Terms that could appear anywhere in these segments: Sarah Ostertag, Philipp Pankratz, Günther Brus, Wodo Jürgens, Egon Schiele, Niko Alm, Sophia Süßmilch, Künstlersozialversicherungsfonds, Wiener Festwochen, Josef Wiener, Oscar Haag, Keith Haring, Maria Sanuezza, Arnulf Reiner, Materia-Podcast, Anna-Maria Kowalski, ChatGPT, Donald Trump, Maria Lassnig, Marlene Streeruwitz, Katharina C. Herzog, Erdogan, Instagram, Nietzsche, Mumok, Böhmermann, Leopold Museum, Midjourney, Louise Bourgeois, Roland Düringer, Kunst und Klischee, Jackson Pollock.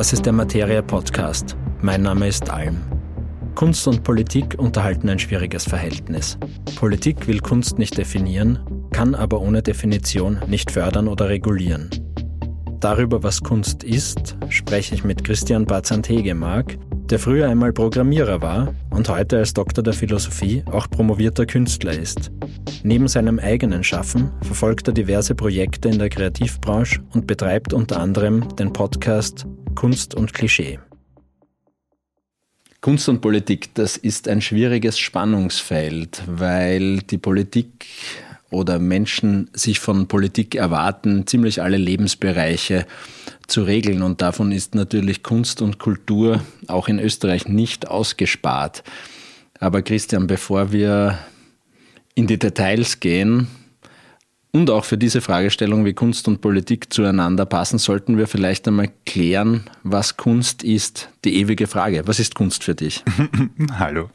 Das ist der Materia-Podcast. Mein Name ist Alm. Kunst und Politik unterhalten ein schwieriges Verhältnis. Politik will Kunst nicht definieren, kann aber ohne Definition nicht fördern oder regulieren. Darüber, was Kunst ist, spreche ich mit Christian Bazant-Hegemark, der früher einmal Programmierer war und heute als Doktor der Philosophie auch promovierter Künstler ist. Neben seinem eigenen Schaffen verfolgt er diverse Projekte in der Kreativbranche und betreibt unter anderem den Podcast Kunst und Klischee. Kunst und Politik, das ist ein schwieriges Spannungsfeld, weil die Politik oder Menschen sich von Politik erwarten, ziemlich alle Lebensbereiche zu regeln. Und davon ist natürlich Kunst und Kultur auch in Österreich nicht ausgespart. Aber Christian, bevor wir in die Details gehen und auch für diese Fragestellung, wie Kunst und Politik zueinander passen, sollten wir vielleicht einmal klären, was Kunst ist. Die ewige Frage, was ist Kunst für dich? Hallo,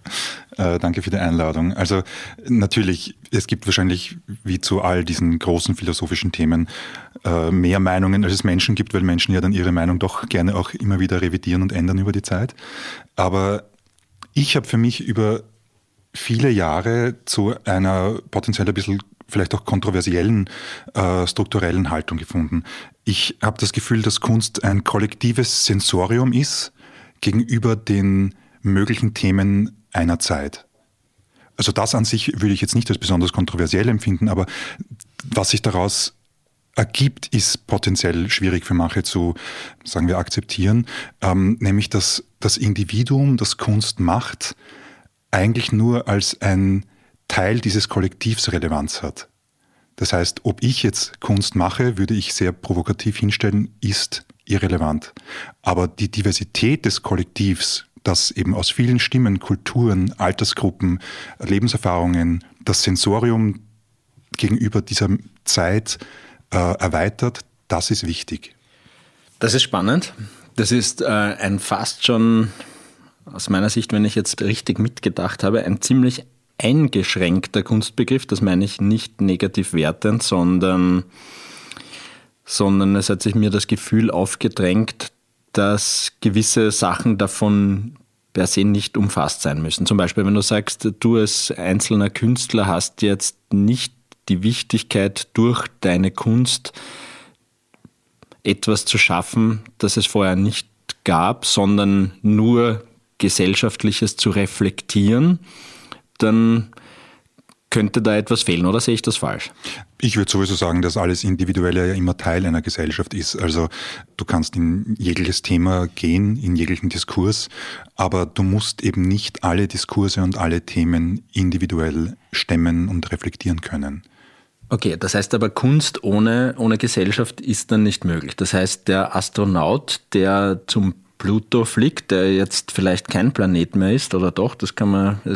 danke für die Einladung. Also natürlich, es gibt wahrscheinlich wie zu all diesen großen philosophischen Themen mehr Meinungen, als es Menschen gibt, weil Menschen ja dann ihre Meinung doch gerne auch immer wieder revidieren und ändern über die Zeit. Aber ich habe für mich über viele Jahre zu einer potenziell ein bisschen vielleicht auch kontroversiellen, strukturellen Haltung gefunden. Ich habe das Gefühl, dass Kunst ein kollektives Sensorium ist gegenüber den möglichen Themen einer Zeit. Also das an sich würde ich jetzt nicht als besonders kontroversiell empfinden, aber was sich daraus ergibt, ist potenziell schwierig für manche zu, sagen wir, akzeptieren. Nämlich, dass das Individuum, das Kunst macht, eigentlich nur als ein Teil dieses Kollektivs Relevanz hat. Das heißt, ob ich jetzt Kunst mache, würde ich sehr provokativ hinstellen, ist irrelevant. Aber die Diversität des Kollektivs, das eben aus vielen Stimmen, Kulturen, Altersgruppen, Lebenserfahrungen das Sensorium gegenüber dieser Zeit erweitert, das ist wichtig. Das ist spannend. Das ist ein fast schon, aus meiner Sicht, wenn ich jetzt richtig mitgedacht habe, ein ziemlich eingeschränkter Kunstbegriff. Das meine ich nicht negativ wertend, sondern es hat sich mir das Gefühl aufgedrängt, dass gewisse Sachen davon per se nicht umfasst sein müssen. Zum Beispiel, wenn du sagst, du als einzelner Künstler hast jetzt nicht die Wichtigkeit, durch deine Kunst etwas zu schaffen, das es vorher nicht gab, sondern nur Gesellschaftliches zu reflektieren, dann könnte da etwas fehlen, oder sehe ich das falsch? Ich würde sowieso sagen, dass alles Individuelle ja immer Teil einer Gesellschaft ist. Also du kannst in jegliches Thema gehen, in jeglichen Diskurs, aber du musst eben nicht alle Diskurse und alle Themen individuell stemmen und reflektieren können. Okay, das heißt aber, Kunst ohne Gesellschaft ist dann nicht möglich. Das heißt, der Astronaut, der zum Pluto fliegt, der jetzt vielleicht kein Planet mehr ist, oder doch, das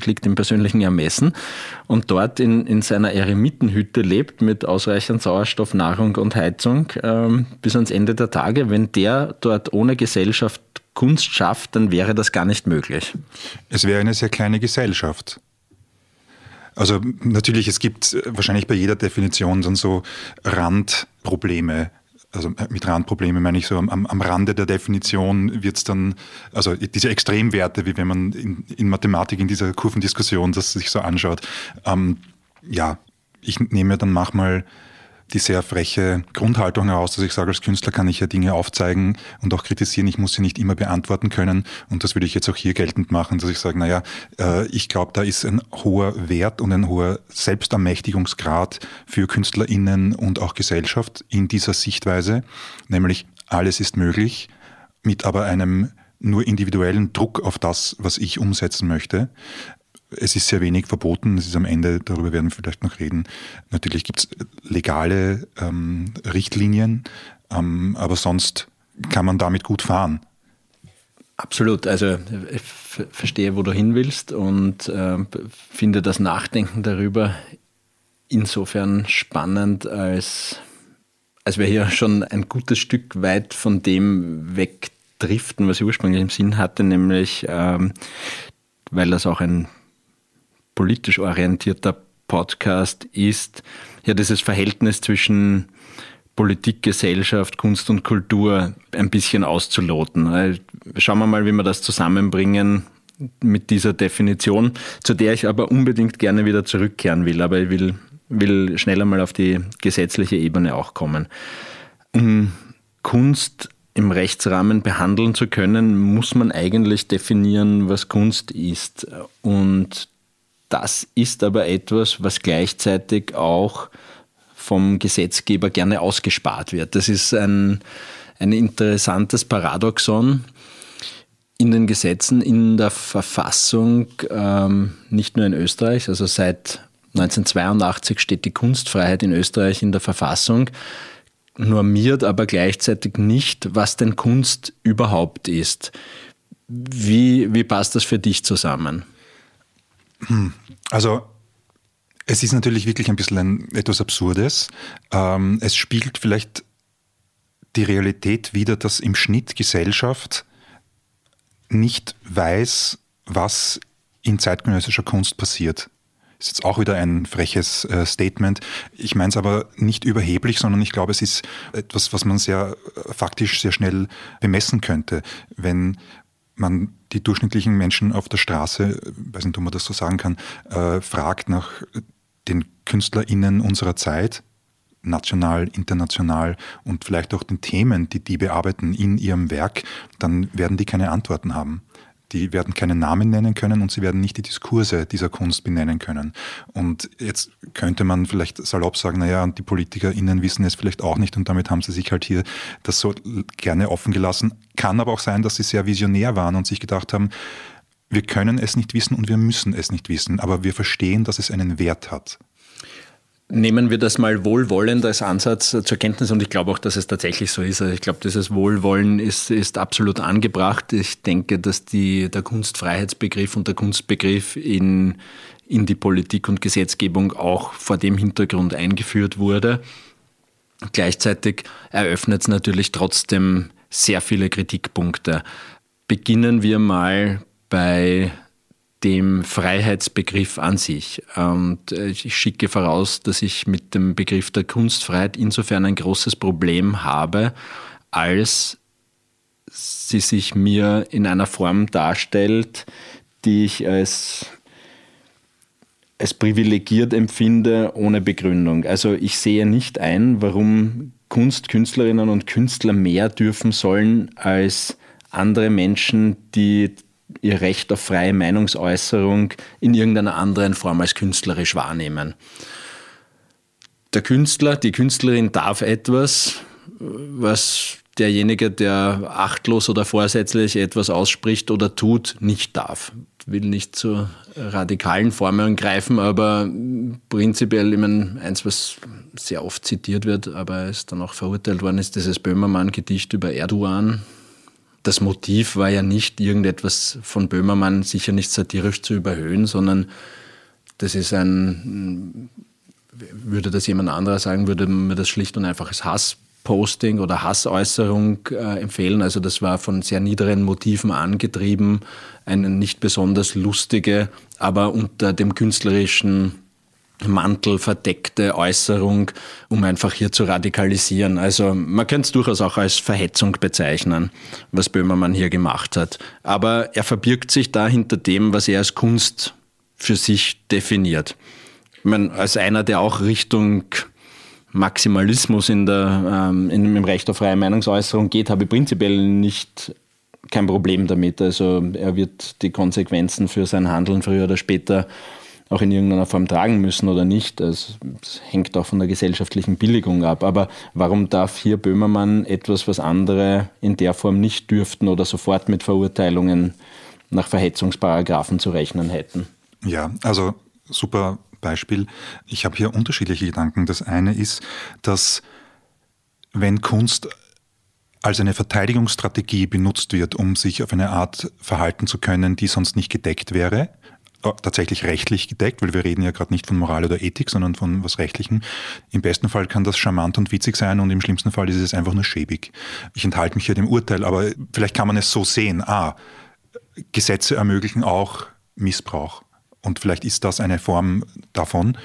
liegt im persönlichen Ermessen, und dort in seiner Eremitenhütte lebt mit ausreichend Sauerstoff, Nahrung und Heizung bis ans Ende der Tage. Wenn der dort ohne Gesellschaft Kunst schafft, dann wäre das gar nicht möglich. Es wäre eine sehr kleine Gesellschaft. Also natürlich, es gibt wahrscheinlich bei jeder Definition dann so Randprobleme. Also mit Randproblemen meine ich so, am Rande der Definition wird es dann, also diese Extremwerte, wie wenn man in Mathematik in dieser Kurvendiskussion das sich so anschaut. Ich nehme dann manchmal die sehr freche Grundhaltung heraus, dass ich sage, als Künstler kann ich ja Dinge aufzeigen und auch kritisieren, ich muss sie nicht immer beantworten können, und das würde ich jetzt auch hier geltend machen, dass ich sage, ich glaube, da ist ein hoher Wert und ein hoher Selbstermächtigungsgrad für KünstlerInnen und auch Gesellschaft in dieser Sichtweise, nämlich alles ist möglich, mit aber einem nur individuellen Druck auf das, was ich umsetzen möchte. Es ist sehr wenig verboten, es ist am Ende, darüber werden wir vielleicht noch reden. Natürlich gibt es legale Richtlinien, aber sonst kann man damit gut fahren. Absolut, also ich verstehe, wo du hin willst, und finde das Nachdenken darüber insofern spannend, als wir hier schon ein gutes Stück weit von dem wegdriften, was ich ursprünglich im Sinn hatte, nämlich weil das auch ein politisch orientierter Podcast ist, ja, dieses Verhältnis zwischen Politik, Gesellschaft, Kunst und Kultur ein bisschen auszuloten. Schauen wir mal, wie wir das zusammenbringen mit dieser Definition, zu der ich aber unbedingt gerne wieder zurückkehren will. Aber ich will schneller mal auf die gesetzliche Ebene auch kommen. Um Kunst im Rechtsrahmen behandeln zu können, muss man eigentlich definieren, was Kunst ist. Und das ist aber etwas, was gleichzeitig auch vom Gesetzgeber gerne ausgespart wird. Das ist ein interessantes Paradoxon in den Gesetzen, in der Verfassung, nicht nur in Österreich, also seit 1982 steht die Kunstfreiheit in Österreich in der Verfassung, normiert aber gleichzeitig nicht, was denn Kunst überhaupt ist. Wie passt das für dich zusammen? Also es ist natürlich wirklich ein bisschen etwas Absurdes. Es spiegelt vielleicht die Realität wider, dass im Schnitt Gesellschaft nicht weiß, was in zeitgenössischer Kunst passiert. Das ist jetzt auch wieder ein freches Statement. Ich meine es aber nicht überheblich, sondern ich glaube, es ist etwas, was man sehr faktisch sehr schnell bemessen könnte. Wenn man die durchschnittlichen Menschen auf der Straße, weiß nicht, ob man das so sagen kann, fragt nach den KünstlerInnen unserer Zeit, national, international und vielleicht auch den Themen, die die bearbeiten in ihrem Werk, dann werden die keine Antworten haben. Die werden keine Namen nennen können und sie werden nicht die Diskurse dieser Kunst benennen können. Und jetzt könnte man vielleicht salopp sagen, naja, und die PolitikerInnen wissen es vielleicht auch nicht und damit haben sie sich halt hier das so gerne offen gelassen. Kann aber auch sein, dass sie sehr visionär waren und sich gedacht haben, wir können es nicht wissen und wir müssen es nicht wissen, aber wir verstehen, dass es einen Wert hat. Nehmen wir das mal wohlwollend als Ansatz zur Kenntnis und ich glaube auch, dass es tatsächlich so ist. Also ich glaube, dieses Wohlwollen ist absolut angebracht. Ich denke, dass der Kunstfreiheitsbegriff und der Kunstbegriff in die Politik und Gesetzgebung auch vor dem Hintergrund eingeführt wurde. Gleichzeitig eröffnet es natürlich trotzdem sehr viele Kritikpunkte. Beginnen wir mal bei dem Freiheitsbegriff an sich. Und ich schicke voraus, dass ich mit dem Begriff der Kunstfreiheit insofern ein großes Problem habe, als sie sich mir in einer Form darstellt, die ich als privilegiert empfinde, ohne Begründung. Also ich sehe nicht ein, warum Künstlerinnen und Künstler mehr dürfen sollen als andere Menschen, die ihr Recht auf freie Meinungsäußerung in irgendeiner anderen Form als künstlerisch wahrnehmen. Der Künstler, die Künstlerin darf etwas, was derjenige, der achtlos oder vorsätzlich etwas ausspricht oder tut, nicht darf. Ich will nicht zu radikalen Formen greifen, aber prinzipiell, ich meine, eins, was sehr oft zitiert wird, aber es dann auch verurteilt worden ist, dieses Böhmermann-Gedicht über Erdogan. Das Motiv war ja nicht irgendetwas von Böhmermann, sicher nicht satirisch zu überhöhen, sondern das ist würde das jemand anderer sagen, würde man das schlicht und einfach als Hassposting oder Hassäußerung empfehlen. Also das war von sehr niederen Motiven angetrieben, eine nicht besonders lustige, aber unter dem künstlerischen Mantel verdeckte Äußerung, um einfach hier zu radikalisieren. Also man könnte es durchaus auch als Verhetzung bezeichnen, was Böhmermann hier gemacht hat. Aber er verbirgt sich da hinter dem, was er als Kunst für sich definiert. Ich meine, als einer, der auch Richtung Maximalismus im Recht auf freie Meinungsäußerung geht, habe ich prinzipiell kein Problem damit. Also er wird die Konsequenzen für sein Handeln früher oder später auch in irgendeiner Form tragen müssen oder nicht. Das hängt auch von der gesellschaftlichen Billigung ab. Aber warum darf hier Böhmermann etwas, was andere in der Form nicht dürften oder sofort mit Verurteilungen nach Verhetzungsparagraphen zu rechnen hätten? Ja, also super Beispiel. Ich habe hier unterschiedliche Gedanken. Das eine ist, dass wenn Kunst als eine Verteidigungsstrategie benutzt wird, um sich auf eine Art verhalten zu können, die sonst nicht gedeckt wäre, tatsächlich rechtlich gedeckt, weil wir reden ja gerade nicht von Moral oder Ethik, sondern von was Rechtlichem. Im besten Fall kann das charmant und witzig sein und im schlimmsten Fall ist es einfach nur schäbig. Ich enthalte mich hier dem Urteil, aber vielleicht kann man es so sehen. Gesetze ermöglichen auch Missbrauch und vielleicht ist das eine Form davon.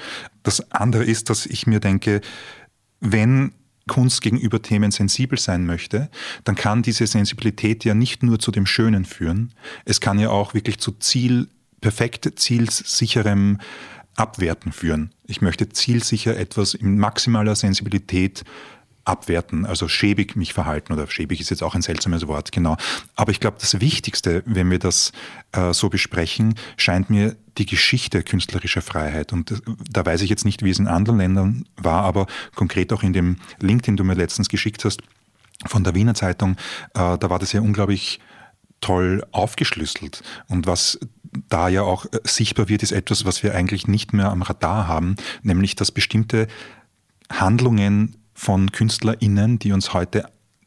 Das andere ist, dass ich mir denke, wenn Kunst gegenüber Themen sensibel sein möchte, dann kann diese Sensibilität ja nicht nur zu dem Schönen führen, es kann ja auch wirklich zu perfekt zielsicherem Abwerten führen. Ich möchte zielsicher etwas in maximaler Sensibilität abwerten, also schäbig mich verhalten, oder schäbig ist jetzt auch ein seltsames Wort, genau. Aber ich glaube, das Wichtigste, wenn wir das so besprechen, scheint mir die Geschichte künstlerischer Freiheit. Und da weiß ich jetzt nicht, wie es in anderen Ländern war, aber konkret auch in dem Link, den du mir letztens geschickt hast, von der Wiener Zeitung, da war das ja unglaublich toll aufgeschlüsselt. Und was da ja auch sichtbar wird, ist etwas, was wir eigentlich nicht mehr am Radar haben, nämlich dass bestimmte Handlungen von KünstlerInnen, die uns heute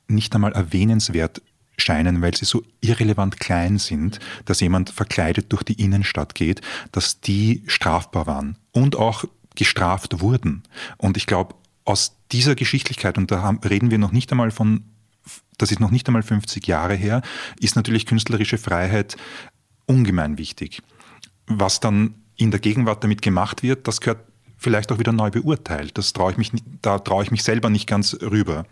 nicht einmal erwähnenswert scheinen, weil sie so irrelevant klein sind, dass jemand verkleidet durch die Innenstadt geht, dass die strafbar waren und auch gestraft wurden. Und ich glaube, aus dieser Geschichtlichkeit, und da reden wir noch nicht einmal von, das ist noch nicht einmal 50 Jahre her, ist natürlich künstlerische Freiheit ungemein wichtig. Was dann in der Gegenwart damit gemacht wird, das gehört vielleicht auch wieder neu beurteilt. Da traue ich mich selber nicht ganz rüber.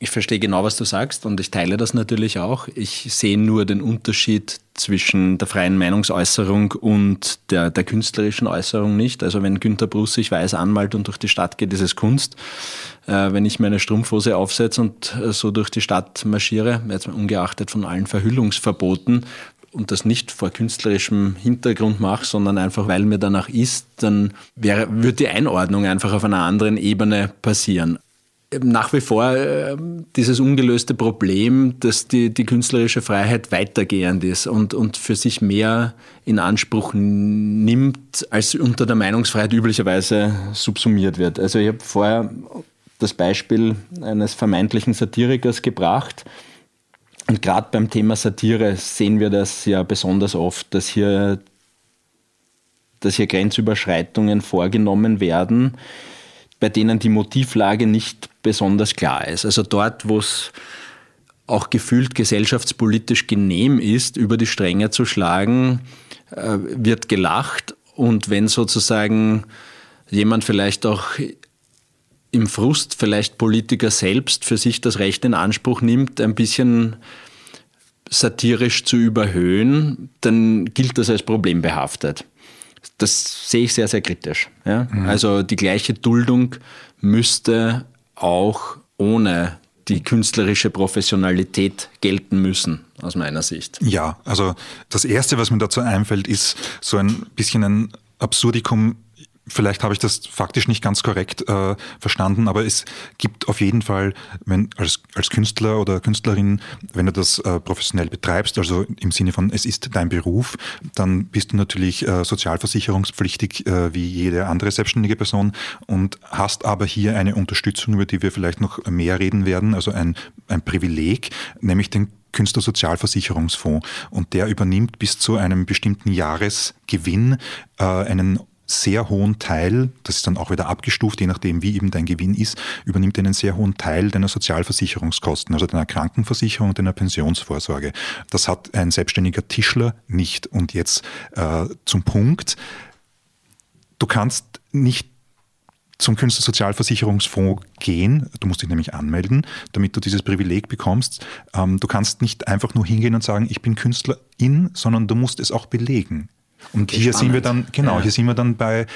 Ich verstehe genau, was du sagst, und ich teile das natürlich auch. Ich sehe nur den Unterschied zwischen der freien Meinungsäußerung und der künstlerischen Äußerung nicht. Also wenn Günther Brus sich weiß anmalt und durch die Stadt geht, ist es Kunst. Wenn ich meine Strumpfhose aufsetze und so durch die Stadt marschiere, jetzt mal ungeachtet von allen Verhüllungsverboten, und das nicht vor künstlerischem Hintergrund mache, sondern einfach, weil mir danach ist, dann würde die Einordnung einfach auf einer anderen Ebene passieren. Nach wie vor dieses ungelöste Problem, dass die künstlerische Freiheit weitergehend ist und für sich mehr in Anspruch nimmt, als unter der Meinungsfreiheit üblicherweise subsumiert wird. Also ich habe vorher das Beispiel eines vermeintlichen Satirikers gebracht. Und gerade beim Thema Satire sehen wir das ja besonders oft, dass hier Grenzüberschreitungen vorgenommen werden, bei denen die Motivlage nicht besonders klar ist. Also dort, wo es auch gefühlt gesellschaftspolitisch genehm ist, über die Stränge zu schlagen, wird gelacht. Und wenn sozusagen jemand vielleicht auch im Frust vielleicht Politiker selbst für sich das Recht in Anspruch nimmt, ein bisschen satirisch zu überhöhen, dann gilt das als problembehaftet. Das sehe ich sehr, sehr kritisch. Ja? Mhm. Also die gleiche Duldung müsste auch ohne die künstlerische Professionalität gelten müssen, aus meiner Sicht. Ja, also das Erste, was mir dazu einfällt, ist so ein bisschen ein Absurdikum. Vielleicht habe ich das faktisch nicht ganz korrekt verstanden, aber es gibt auf jeden Fall, wenn als Künstler oder Künstlerin, wenn du das professionell betreibst, also im Sinne von es ist dein Beruf, dann bist du natürlich sozialversicherungspflichtig wie jede andere selbstständige Person und hast aber hier eine Unterstützung, über die wir vielleicht noch mehr reden werden, also ein Privileg, nämlich den Künstlersozialversicherungsfonds, und der übernimmt bis zu einem bestimmten Jahresgewinn einen sehr hohen Teil, das ist dann auch wieder abgestuft, je nachdem wie eben dein Gewinn ist, übernimmt einen sehr hohen Teil deiner Sozialversicherungskosten, also deiner Krankenversicherung und deiner Pensionsvorsorge. Das hat ein selbstständiger Tischler nicht. Und jetzt zum Punkt, du kannst nicht zum Künstlersozialversicherungsfonds gehen, du musst dich nämlich anmelden, damit du dieses Privileg bekommst. Du kannst nicht einfach nur hingehen und sagen, ich bin Künstlerin, sondern du musst es auch belegen. Und hier sind wir dann, genau, hier sind wir dann bei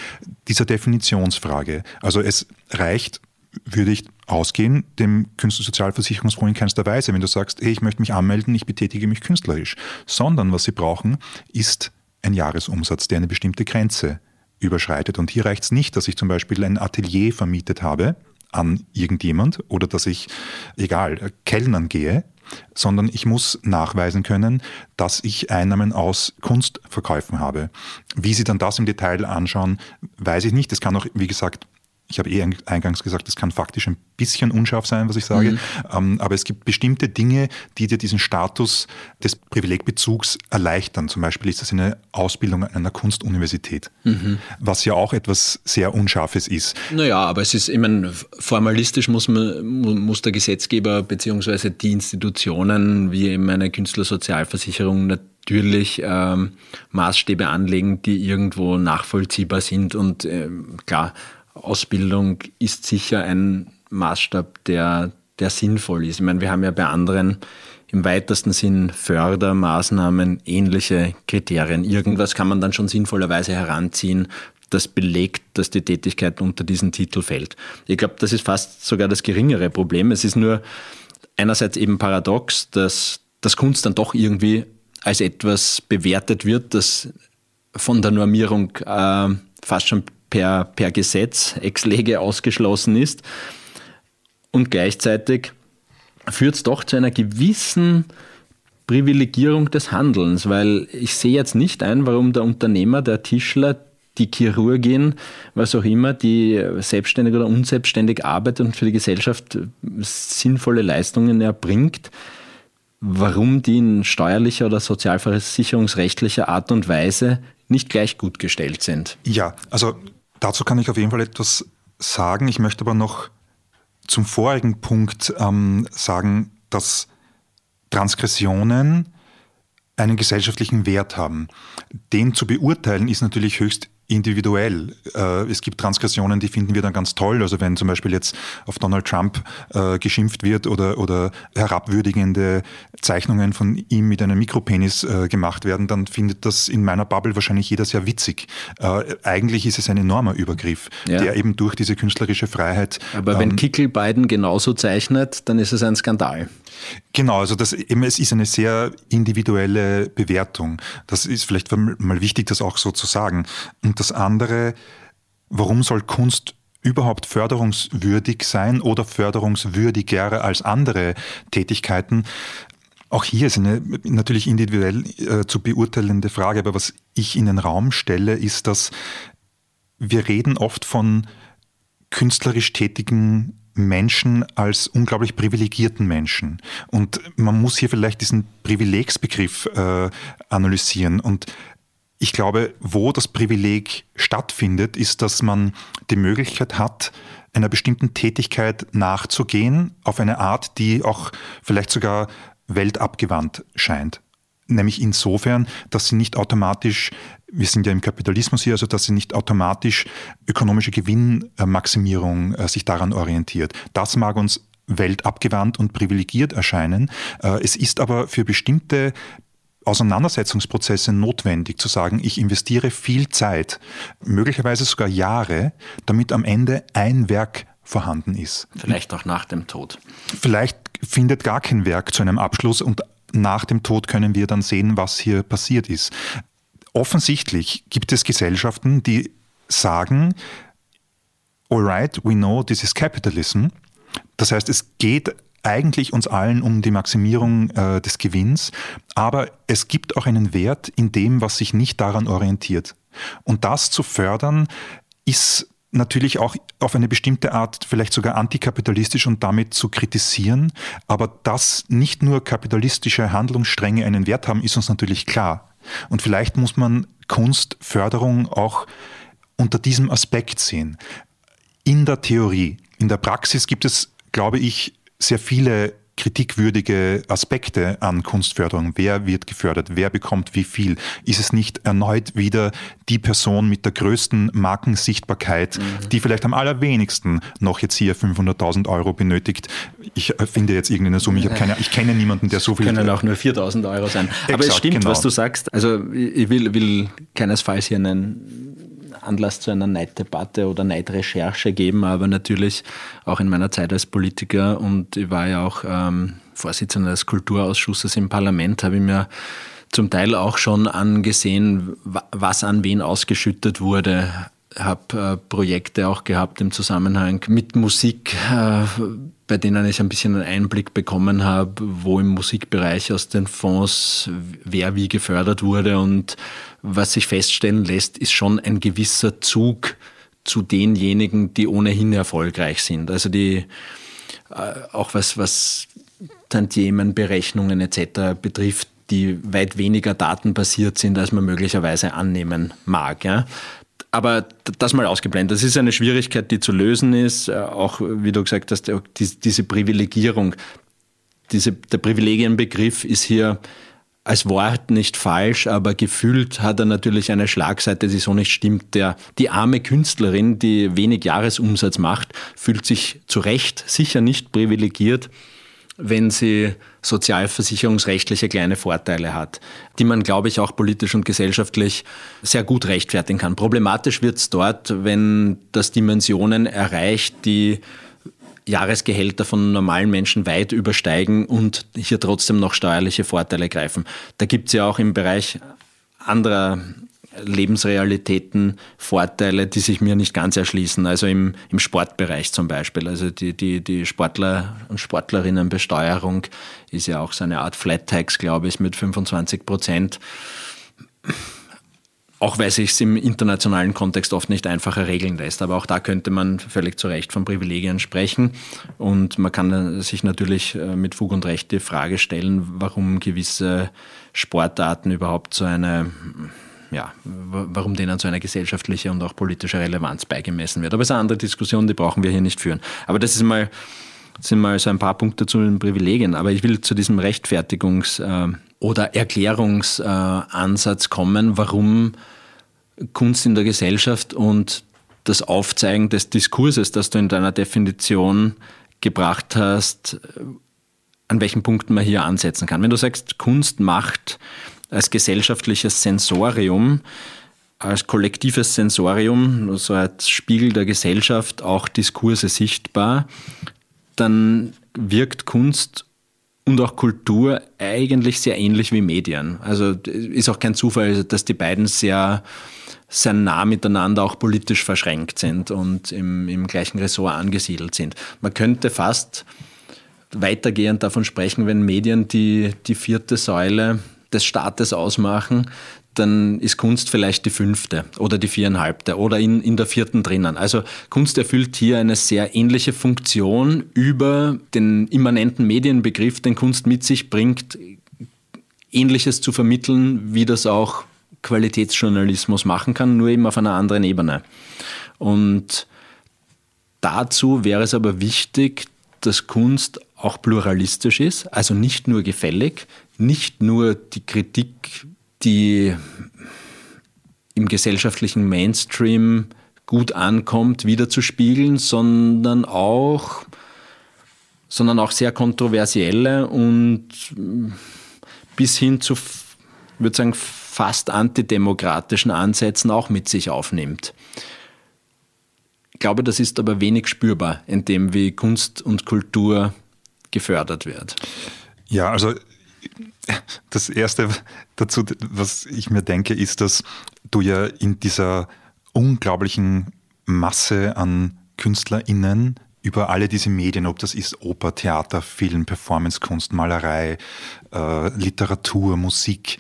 dieser Definitionsfrage. Also es reicht, würde ich ausgehen, dem Künstlersozialversicherungsfonds in keinster Weise, wenn du sagst, hey, ich möchte mich anmelden, ich betätige mich künstlerisch. Sondern was sie brauchen, ist ein Jahresumsatz, der eine bestimmte Grenze überschreitet. Und hier reicht es nicht, dass ich zum Beispiel ein Atelier vermietet habe an irgendjemand oder dass ich, egal, Kellnern gehe, sondern ich muss nachweisen können, dass ich Einnahmen aus Kunstverkäufen habe. Wie sie dann das im Detail anschauen, weiß ich nicht. Das kann auch, wie gesagt, ich habe eingangs gesagt, das kann faktisch ein bisschen unscharf sein, was ich sage. Aber es gibt bestimmte Dinge, die dir diesen Status des Privilegbezugs erleichtern. Zum Beispiel ist das eine Ausbildung an einer Kunstuniversität, was ja auch etwas sehr Unscharfes ist. Naja, aber es ist, ich meine, formalistisch muss der Gesetzgeber bzw. die Institutionen wie eben eine Künstlersozialversicherung natürlich Maßstäbe anlegen, die irgendwo nachvollziehbar sind. Und klar, Ausbildung ist sicher ein Maßstab, der sinnvoll ist. Ich meine, wir haben ja bei anderen im weitesten Sinn Fördermaßnahmen, ähnliche Kriterien. Irgendwas kann man dann schon sinnvollerweise heranziehen, das belegt, dass die Tätigkeit unter diesen Titel fällt. Ich glaube, das ist fast sogar das geringere Problem. Es ist nur einerseits eben paradox, dass Kunst dann doch irgendwie als etwas bewertet wird, das von der Normierung fast schon per Gesetz ex lege ausgeschlossen ist. Und gleichzeitig führt es doch zu einer gewissen Privilegierung des Handelns, weil ich sehe jetzt nicht ein, warum der Unternehmer, der Tischler, die Chirurgin, was auch immer, die selbstständig oder unselbstständig arbeitet und für die Gesellschaft sinnvolle Leistungen erbringt, warum die in steuerlicher oder sozialversicherungsrechtlicher Art und Weise nicht gleich gut gestellt sind. Ja, also dazu kann ich auf jeden Fall etwas sagen. Ich möchte aber noch zum vorigen Punkt sagen, dass Transgressionen einen gesellschaftlichen Wert haben. Den zu beurteilen ist natürlich höchst individuell. Es gibt Transgressionen, die finden wir dann ganz toll. Also wenn zum Beispiel jetzt auf Donald Trump geschimpft wird oder herabwürdigende Zeichnungen von ihm mit einem Mikropenis gemacht werden, dann findet das in meiner Bubble wahrscheinlich jeder sehr witzig. Eigentlich ist es ein enormer Übergriff, ja, der eben durch diese künstlerische Freiheit... Aber wenn Kickel Biden genauso zeichnet, dann ist es ein Skandal. Genau, also das eben, es ist eine sehr individuelle Bewertung. Das ist vielleicht mal wichtig, das auch so zu sagen. Und das andere, warum soll Kunst überhaupt förderungswürdig sein oder förderungswürdiger als andere Tätigkeiten? Auch hier ist eine natürlich individuell zu beurteilende Frage, aber was ich in den Raum stelle, ist, dass wir reden oft von künstlerisch tätigen Menschen als unglaublich privilegierten Menschen. Und man muss hier vielleicht diesen Privilegsbegriff analysieren. Und ich glaube, wo das Privileg stattfindet, ist, dass man die Möglichkeit hat, einer bestimmten Tätigkeit nachzugehen, auf eine Art, die auch vielleicht sogar weltabgewandt scheint. Nämlich insofern, dass sie nicht automatisch, wir sind ja im Kapitalismus hier, also dass sie nicht automatisch ökonomische Gewinnmaximierung sich daran orientiert. Das mag uns weltabgewandt und privilegiert erscheinen. Es ist aber für bestimmte Auseinandersetzungsprozesse notwendig, zu sagen, ich investiere viel Zeit, möglicherweise sogar Jahre, damit am Ende ein Werk vorhanden ist. Vielleicht auch nach dem Tod. Vielleicht findet gar kein Werk zu einem Abschluss und nach dem Tod können wir dann sehen, was hier passiert ist. Offensichtlich gibt es Gesellschaften, die sagen, all right, we know this is capitalism. Das heißt, es geht eigentlich uns allen um die Maximierung des Gewinns, aber es gibt auch einen Wert in dem, was sich nicht daran orientiert. Und das zu fördern, ist natürlich auch auf eine bestimmte Art vielleicht sogar antikapitalistisch und damit zu kritisieren. Aber dass nicht nur kapitalistische Handlungsstränge einen Wert haben, ist uns natürlich klar. Und vielleicht muss man Kunstförderung auch unter diesem Aspekt sehen. In der Theorie, in der Praxis gibt es, glaube ich, sehr viele kritikwürdige Aspekte an Kunstförderung. Wer wird gefördert? Wer bekommt wie viel? Ist es nicht erneut wieder die Person mit der größten Markensichtbarkeit, die vielleicht am allerwenigsten noch jetzt hier 500.000 € benötigt? Ich finde jetzt irgendeine Summe. Ich kenne niemanden, der so viel... Es können auch nur 4.000 € sein. Aber exakt, es stimmt, genau, was du sagst. Also ich will keinesfalls hier einen Anlass zu einer Neiddebatte oder Neidrecherche geben, aber natürlich auch in meiner Zeit als Politiker, und ich war ja auch Vorsitzender des Kulturausschusses im Parlament, habe ich mir zum Teil auch schon angesehen, was an wen ausgeschüttet wurde. Habe Projekte auch gehabt im Zusammenhang mit Musik, bei denen ich ein bisschen einen Einblick bekommen habe, wo im Musikbereich aus den Fonds wer wie gefördert wurde. Und was sich feststellen lässt, ist schon ein gewisser Zug zu denjenigen, die ohnehin erfolgreich sind. Also die auch was Tantiemen, Berechnungen etc. betrifft, die weit weniger datenbasiert sind, als man möglicherweise annehmen mag, ja. Aber das mal ausgeblendet. Das ist eine Schwierigkeit, die zu lösen ist. Auch, wie du gesagt hast, diese Privilegierung, der Privilegienbegriff ist hier als Wort nicht falsch, aber gefühlt hat er natürlich eine Schlagseite, die so nicht stimmt. Die arme Künstlerin, die wenig Jahresumsatz macht, fühlt sich zu Recht sicher nicht privilegiert, wenn sie sozialversicherungsrechtliche kleine Vorteile hat, die man, glaube ich, auch politisch und gesellschaftlich sehr gut rechtfertigen kann. Problematisch wird's dort, wenn das Dimensionen erreicht, die Jahresgehälter von normalen Menschen weit übersteigen und hier trotzdem noch steuerliche Vorteile greifen. Da gibt es ja auch im Bereich anderer Lebensrealitäten Vorteile, die sich mir nicht ganz erschließen. Also im Sportbereich zum Beispiel. Also die Sportler- und Sportlerinnenbesteuerung ist ja auch so eine Art Flat-Tax, glaube ich, mit 25%. Auch weil sich es im internationalen Kontext oft nicht einfacher regeln lässt. Aber auch da könnte man völlig zu Recht von Privilegien sprechen. Und man kann sich natürlich mit Fug und Recht die Frage stellen, warum gewisse Sportarten überhaupt warum denen so eine gesellschaftliche und auch politische Relevanz beigemessen wird. Aber es ist eine andere Diskussion, die brauchen wir hier nicht führen. Aber das sind mal so ein paar Punkte zu den Privilegien. Aber ich will zu diesem Rechtfertigungs- oder Erklärungsansatz kommen, warum Kunst in der Gesellschaft und das Aufzeigen des Diskurses, das du in deiner Definition gebracht hast, an welchen Punkten man hier ansetzen kann. Wenn du sagst, Kunst macht als gesellschaftliches Sensorium, als kollektives Sensorium, also als Spiegel der Gesellschaft, auch Diskurse sichtbar, dann wirkt Kunst und auch Kultur eigentlich sehr ähnlich wie Medien. Also ist auch kein Zufall, dass die beiden sehr, sehr nah miteinander auch politisch verschränkt sind und im gleichen Ressort angesiedelt sind. Man könnte fast weitergehend davon sprechen, wenn Medien die vierte Säule des Staates ausmachen, dann ist Kunst vielleicht die fünfte oder die viereinhalbte oder in der vierten drinnen. Also Kunst erfüllt hier eine sehr ähnliche Funktion über den immanenten Medienbegriff, den Kunst mit sich bringt, Ähnliches zu vermitteln, wie das auch Qualitätsjournalismus machen kann, nur eben auf einer anderen Ebene. Und dazu wäre es aber wichtig, dass Kunst auch pluralistisch ist, also nicht nur gefällig, nicht nur die Kritik, die im gesellschaftlichen Mainstream gut ankommt, wiederzuspiegeln, sondern auch sehr kontroversielle und bis hin zu, würde ich sagen, fast antidemokratischen Ansätzen auch mit sich aufnimmt. Ich glaube, das ist aber wenig spürbar, in dem wie Kunst und Kultur gefördert wird. Ja, also das Erste dazu, was ich mir denke, ist, dass du ja in dieser unglaublichen Masse an KünstlerInnen über alle diese Medien, ob das ist Oper, Theater, Film, Performancekunst, Malerei, Literatur, Musik,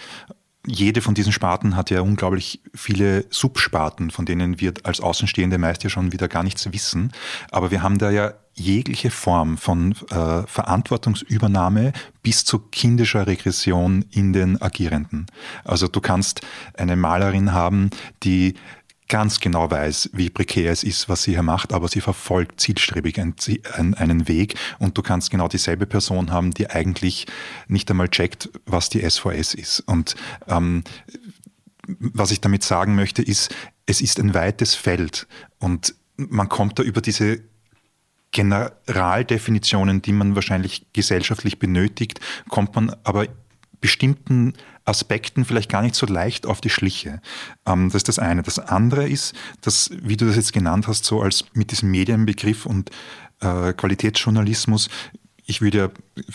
jede von diesen Sparten hat ja unglaublich viele Subsparten, von denen wir als Außenstehende meist ja schon wieder gar nichts wissen. Aber wir haben da ja jegliche Form von Verantwortungsübernahme bis zu kindischer Regression in den Agierenden. Also du kannst eine Malerin haben, die ganz genau weiß, wie prekär es ist, was sie hier macht, aber sie verfolgt zielstrebig einen Weg, und du kannst genau dieselbe Person haben, die eigentlich nicht einmal checkt, was die SVS ist. Und was ich damit sagen möchte, ist, es ist ein weites Feld und man kommt da über diese Generaldefinitionen, die man wahrscheinlich gesellschaftlich benötigt, kommt man aber bestimmten Aspekten vielleicht gar nicht so leicht auf die Schliche. Das ist das eine. Das andere ist, dass, wie du das jetzt genannt hast, so als mit diesem Medienbegriff und Qualitätsjournalismus, ich würde ja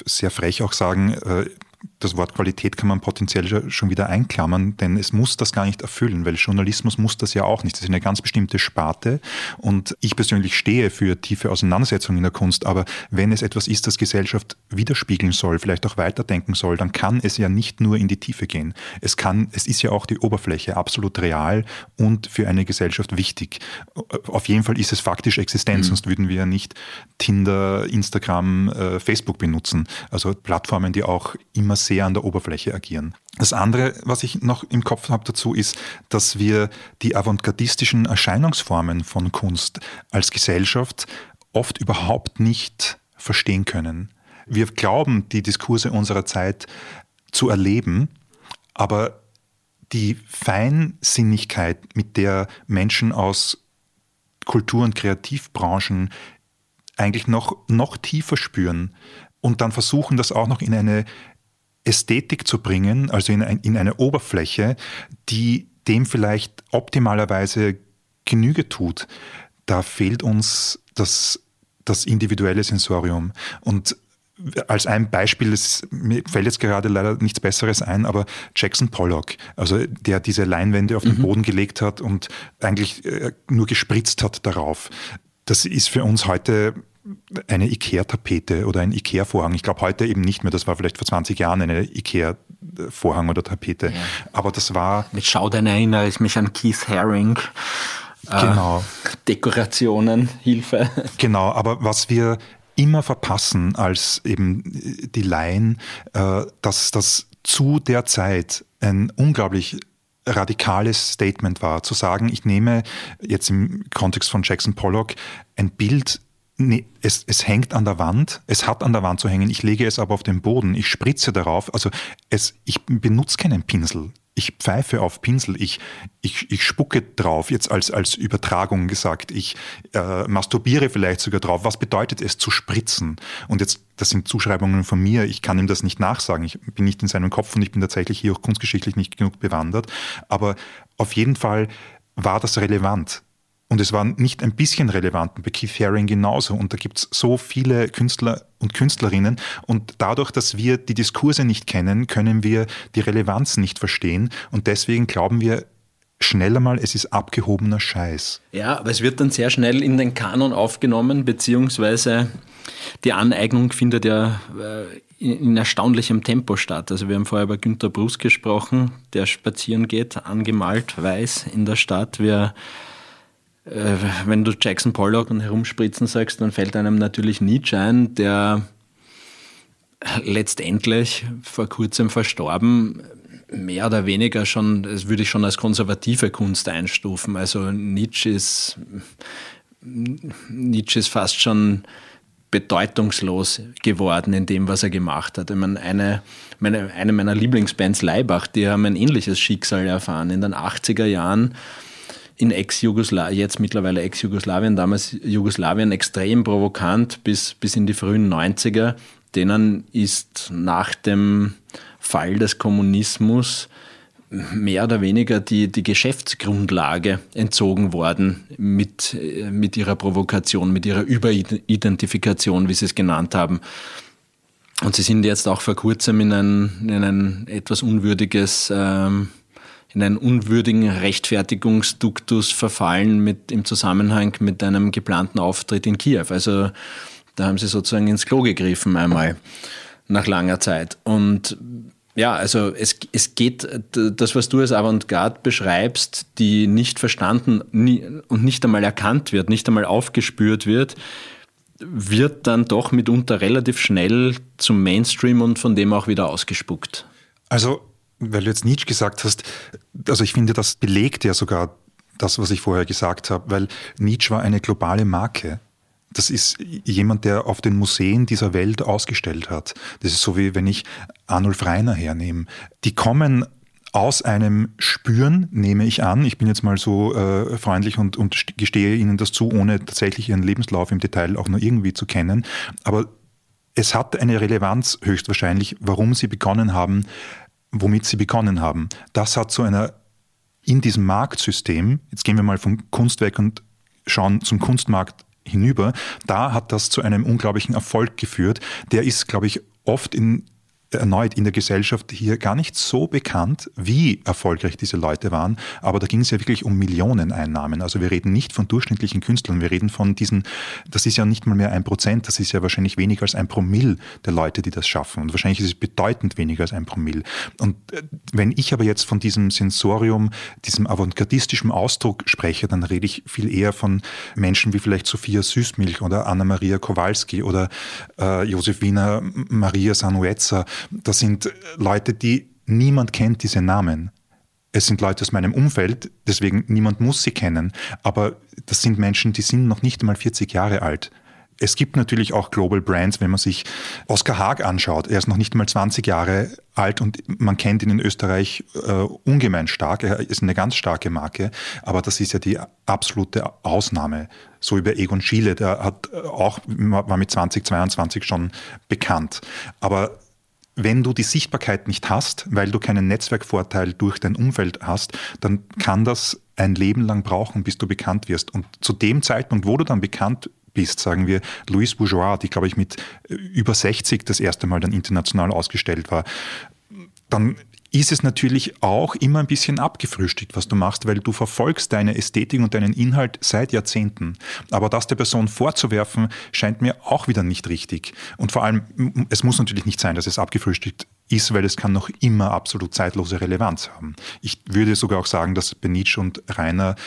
sehr frech auch sagen, das Wort Qualität kann man potenziell schon wieder einklammern, denn es muss das gar nicht erfüllen, weil Journalismus muss das ja auch nicht. Das ist eine ganz bestimmte Sparte, und ich persönlich stehe für tiefe Auseinandersetzungen in der Kunst, aber wenn es etwas ist, das Gesellschaft widerspiegeln soll, vielleicht auch weiterdenken soll, dann kann es ja nicht nur in die Tiefe gehen. Es ist ja auch die Oberfläche absolut real und für eine Gesellschaft wichtig. Auf jeden Fall ist es faktisch existent, sonst würden wir ja nicht Tinder, Instagram, Facebook benutzen. Also Plattformen, die auch immer sehr an der Oberfläche agieren. Das andere, was ich noch im Kopf habe dazu, ist, dass wir die avantgardistischen Erscheinungsformen von Kunst als Gesellschaft oft überhaupt nicht verstehen können. Wir glauben, die Diskurse unserer Zeit zu erleben, aber die Feinsinnigkeit, mit der Menschen aus Kultur- und Kreativbranchen eigentlich noch tiefer spüren und dann versuchen, das auch noch in eine Ästhetik zu bringen, also in eine Oberfläche, die dem vielleicht optimalerweise Genüge tut. Da fehlt uns das individuelle Sensorium. Und als ein Beispiel, mir fällt jetzt gerade leider nichts Besseres ein, aber Jackson Pollock, also der diese Leinwände auf den Boden gelegt hat und eigentlich nur gespritzt hat darauf. Das ist für uns heute eine Ikea-Tapete oder ein Ikea-Vorhang. Ich glaube heute eben nicht mehr, das war vielleicht vor 20 Jahren eine Ikea-Vorhang oder Tapete. Ja. Aber das war... Mit Schaudern erinnere ich mich an Keith Haring. Genau. Dekorationen, Hilfe. Genau, aber was wir immer verpassen als eben die Laien, dass das zu der Zeit ein unglaublich radikales Statement war, zu sagen, ich nehme jetzt im Kontext von Jackson Pollock ein Bild, nee, es hängt an der Wand, es hat an der Wand zu hängen, ich lege es aber auf den Boden, ich spritze darauf, also ich benutze keinen Pinsel, ich pfeife auf Pinsel, ich spucke drauf, jetzt als Übertragung gesagt, ich masturbiere vielleicht sogar drauf, was bedeutet es zu spritzen? Und jetzt, das sind Zuschreibungen von mir, ich kann ihm das nicht nachsagen, ich bin nicht in seinem Kopf und ich bin tatsächlich hier auch kunstgeschichtlich nicht genug bewandert, aber auf jeden Fall war das relevant. Und es war nicht ein bisschen relevant, bei Keith Haring genauso. Und da gibt es so viele Künstler und Künstlerinnen. Und dadurch, dass wir die Diskurse nicht kennen, können wir die Relevanz nicht verstehen. Und deswegen glauben wir schneller mal, es ist abgehobener Scheiß. Ja, aber es wird dann sehr schnell in den Kanon aufgenommen, beziehungsweise die Aneignung findet ja in erstaunlichem Tempo statt. Also wir haben vorher über Günther Brus gesprochen, der spazieren geht, angemalt, weiß in der Stadt. Wenn du Jackson Pollock und herumspritzen sagst, dann fällt einem natürlich Nietzsche ein, der letztendlich vor kurzem verstorben, mehr oder weniger schon, das würde ich schon als konservative Kunst einstufen. Also Nietzsche ist fast schon bedeutungslos geworden in dem, was er gemacht hat. Ich meine, eine meiner Lieblingsbands, Laibach, die haben ein ähnliches Schicksal erfahren. In den 80er Jahren in jetzt mittlerweile Ex-Jugoslawien, damals Jugoslawien, extrem provokant bis in die frühen 90er. Denen ist nach dem Fall des Kommunismus mehr oder weniger die Geschäftsgrundlage entzogen worden mit ihrer Provokation, mit ihrer Überidentifikation, wie sie es genannt haben. Und sie sind jetzt auch vor kurzem in ein etwas unwürdiges... in einen unwürdigen Rechtfertigungsduktus verfallen im Zusammenhang mit einem geplanten Auftritt in Kiew. Also da haben sie sozusagen ins Klo gegriffen einmal nach langer Zeit. Und ja, also es geht, das, was du als Avantgarde beschreibst, die nicht verstanden und nicht einmal erkannt wird, nicht einmal aufgespürt wird dann doch mitunter relativ schnell zum Mainstream und von dem auch wieder ausgespuckt. Also weil du jetzt Nietzsche gesagt hast, also ich finde, das belegt ja sogar das, was ich vorher gesagt habe, weil Nietzsche war eine globale Marke. Das ist jemand, der auf den Museen dieser Welt ausgestellt hat. Das ist so wie, wenn ich Arnulf Reiner hernehme. Die kommen aus einem Spüren, nehme ich an, ich bin jetzt mal so freundlich und gestehe Ihnen das zu, ohne tatsächlich Ihren Lebenslauf im Detail auch nur irgendwie zu kennen, aber es hat eine Relevanz höchstwahrscheinlich, warum sie begonnen haben, womit sie begonnen haben. Das hat zu einer, in diesem Marktsystem, jetzt gehen wir mal vom Kunst weg und schauen zum Kunstmarkt hinüber, da hat das zu einem unglaublichen Erfolg geführt. Der ist, glaube ich, oft erneut in der Gesellschaft hier gar nicht so bekannt, wie erfolgreich diese Leute waren, aber da ging es ja wirklich um Millioneneinnahmen. Also wir reden nicht von durchschnittlichen Künstlern, wir reden von diesen, das ist ja nicht mal mehr 1%, das ist ja wahrscheinlich weniger als 1% der Leute, die das schaffen. Und wahrscheinlich ist es bedeutend weniger als 1%. Und wenn ich aber jetzt von diesem Sensorium, diesem avantgardistischen Ausdruck spreche, dann rede ich viel eher von Menschen wie vielleicht Sophia Süßmilch oder Anna-Maria Kowalski oder Josef Wiener, Maria Sanuezza. Das sind Leute, die niemand kennt, diese Namen. Es sind Leute aus meinem Umfeld, deswegen niemand muss sie kennen. Aber das sind Menschen, die sind noch nicht einmal 40 Jahre alt. Es gibt natürlich auch Global Brands, wenn man sich Oscar Haag anschaut. Er ist noch nicht mal 20 Jahre alt und man kennt ihn in Österreich ungemein stark. Er ist eine ganz starke Marke, aber das ist ja die absolute Ausnahme. So über Egon Schiele, der war mit 2022 schon bekannt. Aber wenn du die Sichtbarkeit nicht hast, weil du keinen Netzwerkvorteil durch dein Umfeld hast, dann kann das ein Leben lang brauchen, bis du bekannt wirst. Und zu dem Zeitpunkt, wo du dann bekannt bist, sagen wir, Louise Bourgeois, die, glaube ich, mit über 60 das erste Mal dann international ausgestellt war, dann ist es natürlich auch immer ein bisschen abgefrühstückt, was du machst, weil du verfolgst deine Ästhetik und deinen Inhalt seit Jahrzehnten. Aber das der Person vorzuwerfen, scheint mir auch wieder nicht richtig. Und vor allem, es muss natürlich nicht sein, dass es abgefrühstückt ist, weil es kann noch immer absolut zeitlose Relevanz haben. Ich würde sogar auch sagen, dass bei Nietzsche und Reiner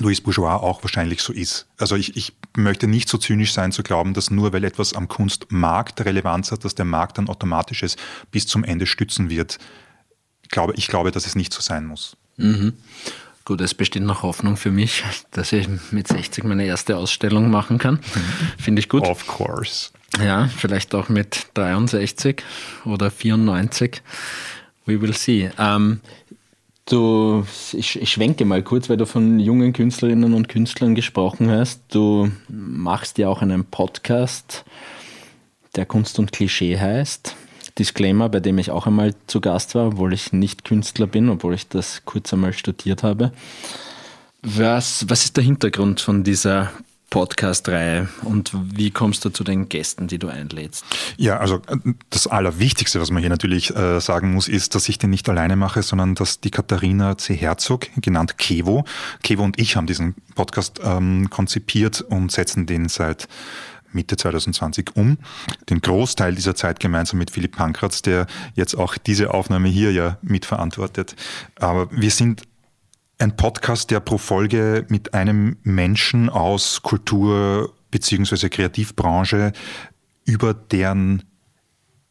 Louise Bourgeois auch wahrscheinlich so ist. Also ich möchte nicht so zynisch sein zu glauben, dass nur weil etwas am Kunstmarkt Relevanz hat, dass der Markt dann automatisch es bis zum Ende stützen wird. Ich glaube, dass es nicht so sein muss. Mhm. Gut, es besteht noch Hoffnung für mich, dass ich mit 60 meine erste Ausstellung machen kann. Mhm. Finde ich gut. Of course. Ja, vielleicht auch mit 63 oder 94. We will see. Ich schwenke mal kurz, weil du von jungen Künstlerinnen und Künstlern gesprochen hast. Du machst ja auch einen Podcast, der Kunst und Klischee heißt. Disclaimer, bei dem ich auch einmal zu Gast war, obwohl ich nicht Künstler bin, obwohl ich das kurz einmal studiert habe. Was ist der Hintergrund von dieser Podcast-Reihe und wie kommst du zu den Gästen, die du einlädst? Ja, also das Allerwichtigste, was man hier natürlich sagen muss, ist, dass ich den nicht alleine mache, sondern dass die Katharina C. Herzog, genannt Kevo und ich haben diesen Podcast konzipiert und setzen den seit Mitte 2020 um. Den Großteil dieser Zeit gemeinsam mit Philipp Pankratz, der jetzt auch diese Aufnahme hier ja mitverantwortet. Aber wir sind ein Podcast, der pro Folge mit einem Menschen aus Kultur- bzw. Kreativbranche über deren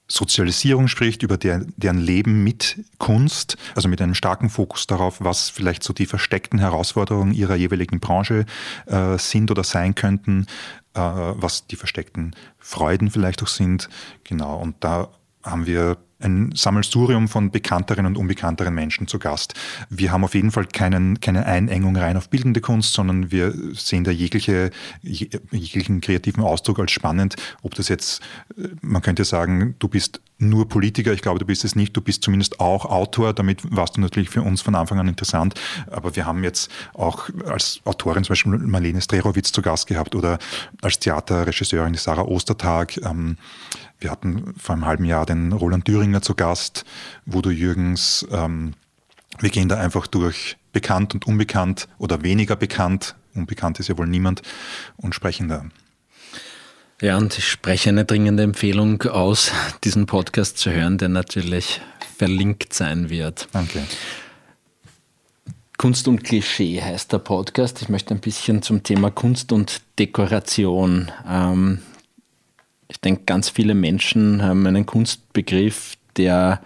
Sozialisierung spricht, über deren Leben mit Kunst, also mit einem starken Fokus darauf, was vielleicht so die versteckten Herausforderungen ihrer jeweiligen Branche sind oder sein könnten, was die versteckten Freuden vielleicht auch sind. Genau, und da haben wir ein Sammelsurium von bekannteren und unbekannteren Menschen zu Gast. Wir haben auf jeden Fall keine Einengung rein auf bildende Kunst, sondern wir sehen da jeglichen kreativen Ausdruck als spannend. Ob das jetzt, man könnte sagen, du bist nur Politiker, ich glaube, du bist es nicht, du bist zumindest auch Autor, damit warst du natürlich für uns von Anfang an interessant, aber wir haben jetzt auch als Autorin zum Beispiel Marlene Streeruwitz zu Gast gehabt oder als Theaterregisseurin die Sarah Ostertag. Wir hatten vor einem halben Jahr den Roland Düringer zu Gast, Wodo Jürgens. Wir gehen da einfach durch bekannt und unbekannt oder weniger bekannt, unbekannt ist ja wohl niemand, und sprechen da. Ja, und ich spreche eine dringende Empfehlung aus, diesen Podcast zu hören, der natürlich verlinkt sein wird. Danke. Kunst und Klischee heißt der Podcast. Ich möchte ein bisschen zum Thema Kunst und Dekoration. Ich denke, ganz viele Menschen haben einen Kunstbegriff, der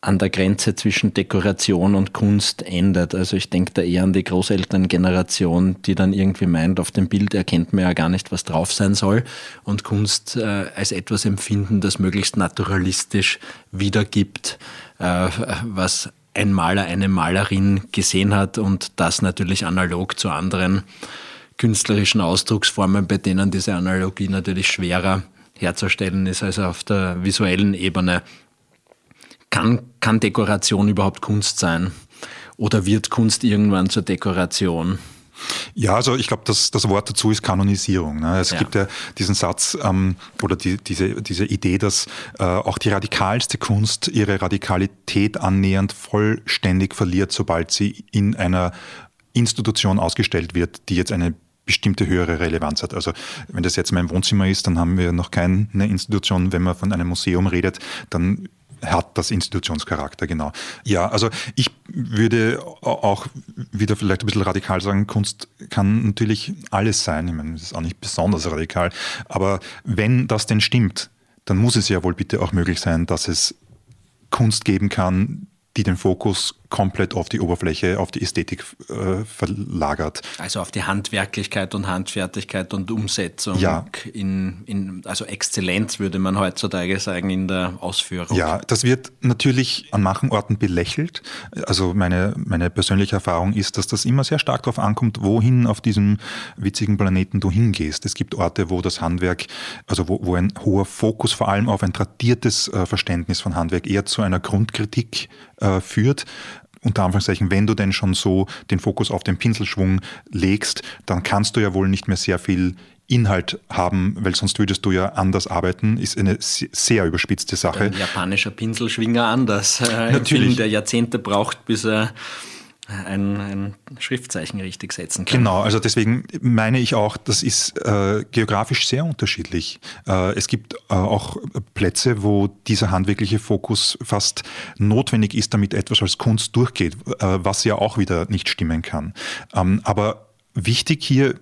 an der Grenze zwischen Dekoration und Kunst endet. Also ich denke da eher an die Großelterngeneration, die dann irgendwie meint, auf dem Bild erkennt man ja gar nicht, was drauf sein soll, und Kunst als etwas empfinden, das möglichst naturalistisch wiedergibt, was ein Maler, eine Malerin gesehen hat, und das natürlich analog zu anderen künstlerischen Ausdrucksformen, bei denen diese Analogie natürlich schwerer herzustellen ist als auf der visuellen Ebene. Kann Dekoration überhaupt Kunst sein? Oder wird Kunst irgendwann zur Dekoration? Ja, also ich glaube, das Wort dazu ist Kanonisierung. Ne? Es gibt ja diesen Satz oder diese Idee, dass auch die radikalste Kunst ihre Radikalität annähernd vollständig verliert, sobald sie in einer Institution ausgestellt wird, die jetzt eine bestimmte höhere Relevanz hat. Also wenn das jetzt mein Wohnzimmer ist, dann haben wir noch keine Institution. Wenn man von einem Museum redet, dann hat das Institutionscharakter, genau. Ja, also ich würde auch wieder vielleicht ein bisschen radikal sagen, Kunst kann natürlich alles sein. Ich meine, das ist auch nicht besonders radikal. Aber wenn das denn stimmt, dann muss es ja wohl bitte auch möglich sein, dass es Kunst geben kann, die den Fokus komplett auf die Oberfläche, auf die Ästhetik verlagert. Also auf die Handwerklichkeit und Handfertigkeit und Umsetzung. Ja. Also Exzellenz würde man heutzutage sagen in der Ausführung. Ja, das wird natürlich an manchen Orten belächelt. Also meine persönliche Erfahrung ist, dass das immer sehr stark darauf ankommt, wohin auf diesem witzigen Planeten du hingehst. Es gibt Orte, wo das Handwerk, also wo ein hoher Fokus vor allem auf ein tradiertes Verständnis von Handwerk eher zu einer Grundkritik führt. Unter Anführungszeichen, wenn du denn schon so den Fokus auf den Pinselschwung legst, dann kannst du ja wohl nicht mehr sehr viel Inhalt haben, weil sonst würdest du ja anders arbeiten, ist eine sehr überspitzte Sache. Ein japanischer Pinselschwinger anders. Natürlich. Der Jahrzehnte braucht, bis er ein Schriftzeichen richtig setzen kann. Genau, also deswegen meine ich auch, das ist geografisch sehr unterschiedlich. Es gibt auch Plätze, wo dieser handwerkliche Fokus fast notwendig ist, damit etwas als Kunst durchgeht, was ja auch wieder nicht stimmen kann. Aber wichtig hier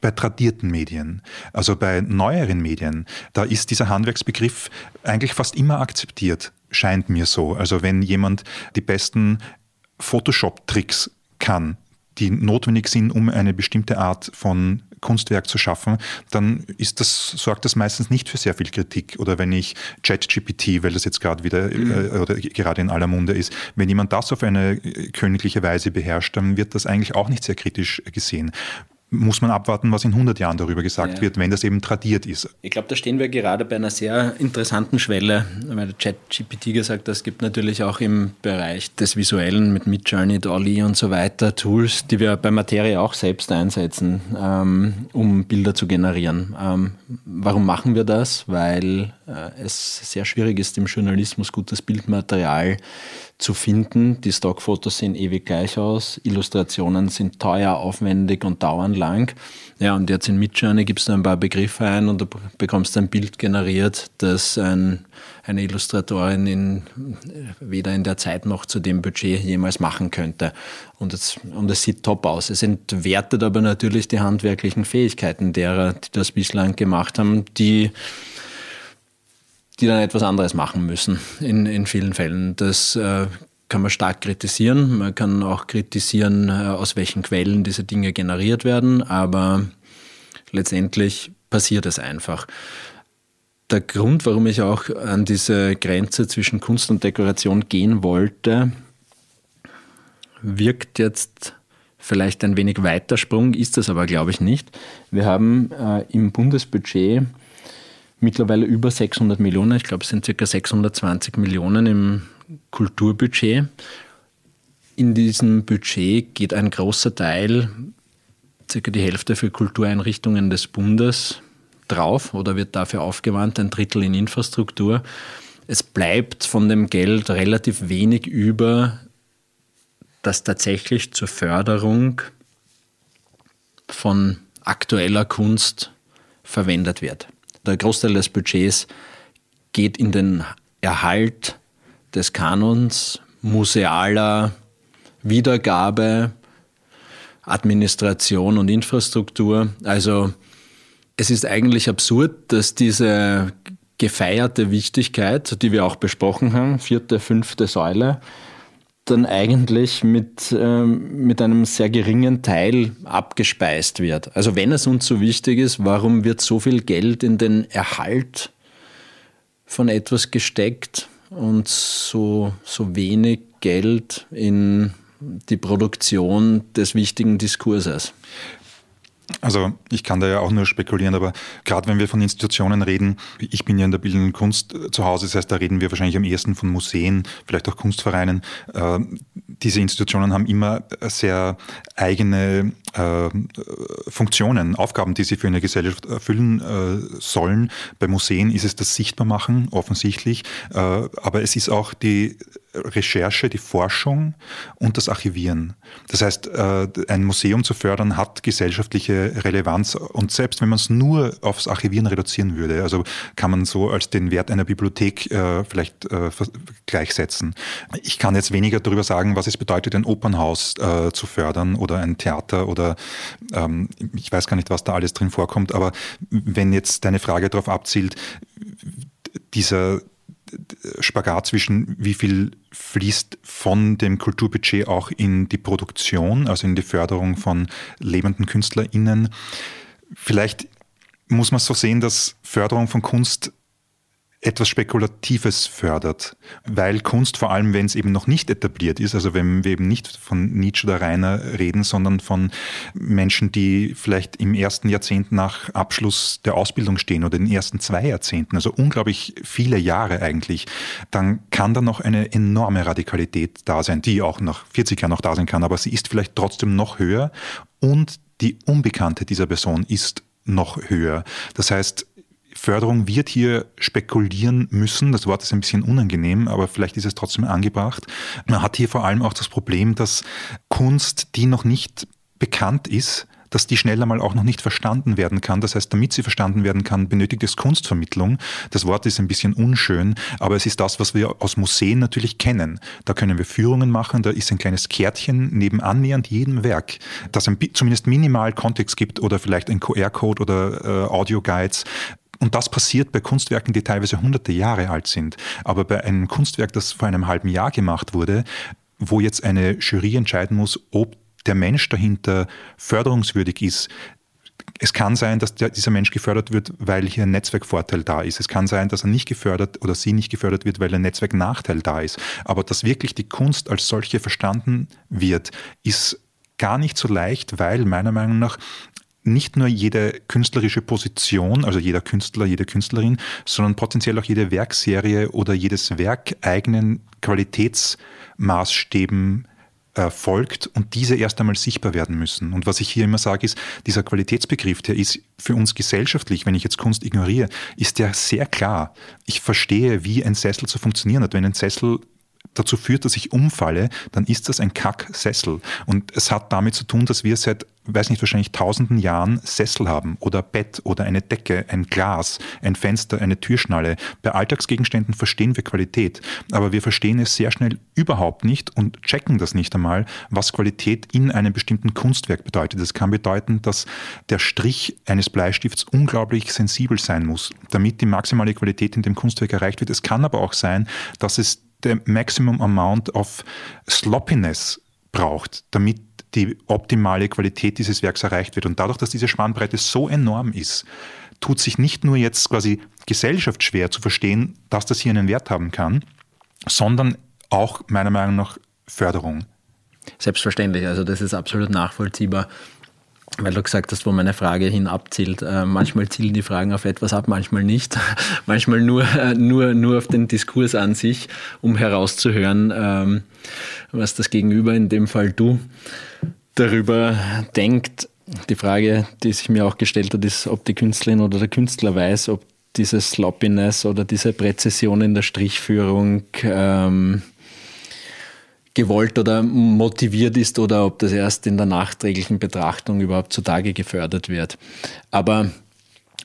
bei tradierten Medien, also bei neueren Medien, da ist dieser Handwerksbegriff eigentlich fast immer akzeptiert, scheint mir so. Also wenn jemand die besten Photoshop-Tricks kann, die notwendig sind, um eine bestimmte Art von Kunstwerk zu schaffen, dann sorgt das meistens nicht für sehr viel Kritik. Oder wenn ich ChatGPT, weil das jetzt gerade wieder gerade in aller Munde ist, wenn jemand das auf eine königliche Weise beherrscht, dann wird das eigentlich auch nicht sehr kritisch gesehen. Muss man abwarten, was in 100 Jahren darüber gesagt wird, wenn das eben tradiert ist. Ich glaube, da stehen wir gerade bei einer sehr interessanten Schwelle, weil ChatGPT gesagt hat, es gibt natürlich auch im Bereich des Visuellen mit Midjourney, Dolly und so weiter Tools, die wir bei Materia auch selbst einsetzen, um Bilder zu generieren. Warum machen wir das? Weil es sehr schwierig ist, im Journalismus gutes Bildmaterial zu finden. Die Stockfotos sehen ewig gleich aus, Illustrationen sind teuer, aufwendig und dauern lang. Ja, und jetzt in Midjourney gibst du ein paar Begriffe ein und du bekommst ein Bild generiert, das eine Illustratorin weder in der Zeit noch zu dem Budget jemals machen könnte. Und es sieht top aus. Es entwertet aber natürlich die handwerklichen Fähigkeiten derer, die das bislang gemacht haben, die dann etwas anderes machen müssen in vielen Fällen. Das kann man stark kritisieren. Man kann auch kritisieren, aus welchen Quellen diese Dinge generiert werden, aber letztendlich passiert es einfach. Der Grund, warum ich auch an diese Grenze zwischen Kunst und Dekoration gehen wollte, wirkt jetzt vielleicht ein wenig Weitersprung, ist das aber, glaube ich, nicht. Wir haben im Bundesbudget mittlerweile über 600 Millionen, ich glaube es sind circa 620 Millionen im Kulturbudget. In diesem Budget geht ein großer Teil, circa die Hälfte für Kultureinrichtungen des Bundes drauf oder wird dafür aufgewandt, ein Drittel in Infrastruktur. Es bleibt von dem Geld relativ wenig über, das tatsächlich zur Förderung von aktueller Kunst verwendet wird. Der Großteil des Budgets geht in den Erhalt des Kanons, musealer Wiedergabe, Administration und Infrastruktur. Also es ist eigentlich absurd, dass diese gefeierte Wichtigkeit, die wir auch besprochen haben, 4., 5. Säule, dann eigentlich mit einem sehr geringen Teil abgespeist wird. Also wenn es uns so wichtig ist, warum wird so viel Geld in den Erhalt von etwas gesteckt und so wenig Geld in die Produktion des wichtigen Diskurses? Also ich kann da ja auch nur spekulieren, aber gerade wenn wir von Institutionen reden, ich bin ja in der bildenden Kunst zu Hause, das heißt, da reden wir wahrscheinlich am ehesten von Museen, vielleicht auch Kunstvereinen. Diese Institutionen haben immer sehr eigene Funktionen, Aufgaben, die sie für eine Gesellschaft erfüllen sollen. Bei Museen ist es das Sichtbarmachen, offensichtlich, aber es ist auch die Recherche, die Forschung und das Archivieren. Das heißt, ein Museum zu fördern hat gesellschaftliche Relevanz und selbst wenn man es nur aufs Archivieren reduzieren würde, also kann man so als den Wert einer Bibliothek vielleicht gleichsetzen. Ich kann jetzt weniger darüber sagen, was es bedeutet, ein Opernhaus zu fördern oder ein Theater oder ich weiß gar nicht, was da alles drin vorkommt, aber wenn jetzt deine Frage darauf abzielt, dieser Spagat zwischen, wie viel fließt von dem Kulturbudget auch in die Produktion, also in die Förderung von lebenden KünstlerInnen. Vielleicht muss man es so sehen, dass Förderung von Kunst etwas Spekulatives fördert, weil Kunst, vor allem wenn es eben noch nicht etabliert ist, also wenn wir eben nicht von Nietzsche oder Reiner reden, sondern von Menschen, die vielleicht im ersten Jahrzehnt nach Abschluss der Ausbildung stehen oder in den ersten 2 Jahrzehnten, also unglaublich viele Jahre eigentlich, dann kann da noch eine enorme Radikalität da sein, die auch nach 40 Jahren noch da sein kann, aber sie ist vielleicht trotzdem noch höher und die Unbekannte dieser Person ist noch höher. Das heißt, Förderung wird hier spekulieren müssen. Das Wort ist ein bisschen unangenehm, aber vielleicht ist es trotzdem angebracht. Man hat hier vor allem auch das Problem, dass Kunst, die noch nicht bekannt ist, dass die schneller mal auch noch nicht verstanden werden kann. Das heißt, damit sie verstanden werden kann, benötigt es Kunstvermittlung. Das Wort ist ein bisschen unschön, aber es ist das, was wir aus Museen natürlich kennen. Da können wir Führungen machen, da ist ein kleines Kärtchen neben annähernd jedem Werk, das zumindest minimal Kontext gibt oder vielleicht ein QR-Code oder Audio-Guides. Und das passiert bei Kunstwerken, die teilweise hunderte Jahre alt sind. Aber bei einem Kunstwerk, das vor einem halben Jahr gemacht wurde, wo jetzt eine Jury entscheiden muss, ob der Mensch dahinter förderungswürdig ist. Es kann sein, dass dieser Mensch gefördert wird, weil hier ein Netzwerkvorteil da ist. Es kann sein, dass er nicht gefördert oder sie nicht gefördert wird, weil ein Netzwerknachteil da ist. Aber dass wirklich die Kunst als solche verstanden wird, ist gar nicht so leicht, weil meiner Meinung nach nicht nur jede künstlerische Position, also jeder Künstler, jede Künstlerin, sondern potenziell auch jede Werkserie oder jedes Werk eigenen Qualitätsmaßstäben folgt und diese erst einmal sichtbar werden müssen. Und was ich hier immer sage, ist, dieser Qualitätsbegriff, der ist für uns gesellschaftlich, wenn ich jetzt Kunst ignoriere, ist der sehr klar. Ich verstehe, wie ein Sessel zu funktionieren hat. Wenn ein Sessel dazu führt, dass ich umfalle, dann ist das ein Kack-Sessel. Und es hat damit zu tun, dass wir seit, wahrscheinlich tausenden Jahren Sessel haben oder Bett oder eine Decke, ein Glas, ein Fenster, eine Türschnalle. Bei Alltagsgegenständen verstehen wir Qualität, aber wir verstehen es sehr schnell überhaupt nicht und checken das nicht einmal, was Qualität in einem bestimmten Kunstwerk bedeutet. Das kann bedeuten, dass der Strich eines Bleistifts unglaublich sensibel sein muss, damit die maximale Qualität in dem Kunstwerk erreicht wird. Es kann aber auch sein, dass es der Maximum Amount of Sloppiness braucht, damit die optimale Qualität dieses Werks erreicht wird. Und dadurch, dass diese Spannbreite so enorm ist, tut sich nicht nur jetzt quasi Gesellschaft schwer zu verstehen, dass das hier einen Wert haben kann, sondern auch meiner Meinung nach Förderung. Selbstverständlich, also das ist absolut nachvollziehbar. Weil du gesagt hast, wo meine Frage hin abzielt. Manchmal zielen die Fragen auf etwas ab, manchmal nicht. Manchmal nur auf den Diskurs an sich, um herauszuhören, was das Gegenüber, in dem Fall du, darüber denkt. Die Frage, die sich mir auch gestellt hat, ist, ob die Künstlerin oder der Künstler weiß, ob diese Sloppiness oder diese Präzision in der Strichführung gewollt oder motiviert ist oder ob das erst in der nachträglichen Betrachtung überhaupt zutage gefördert wird. Aber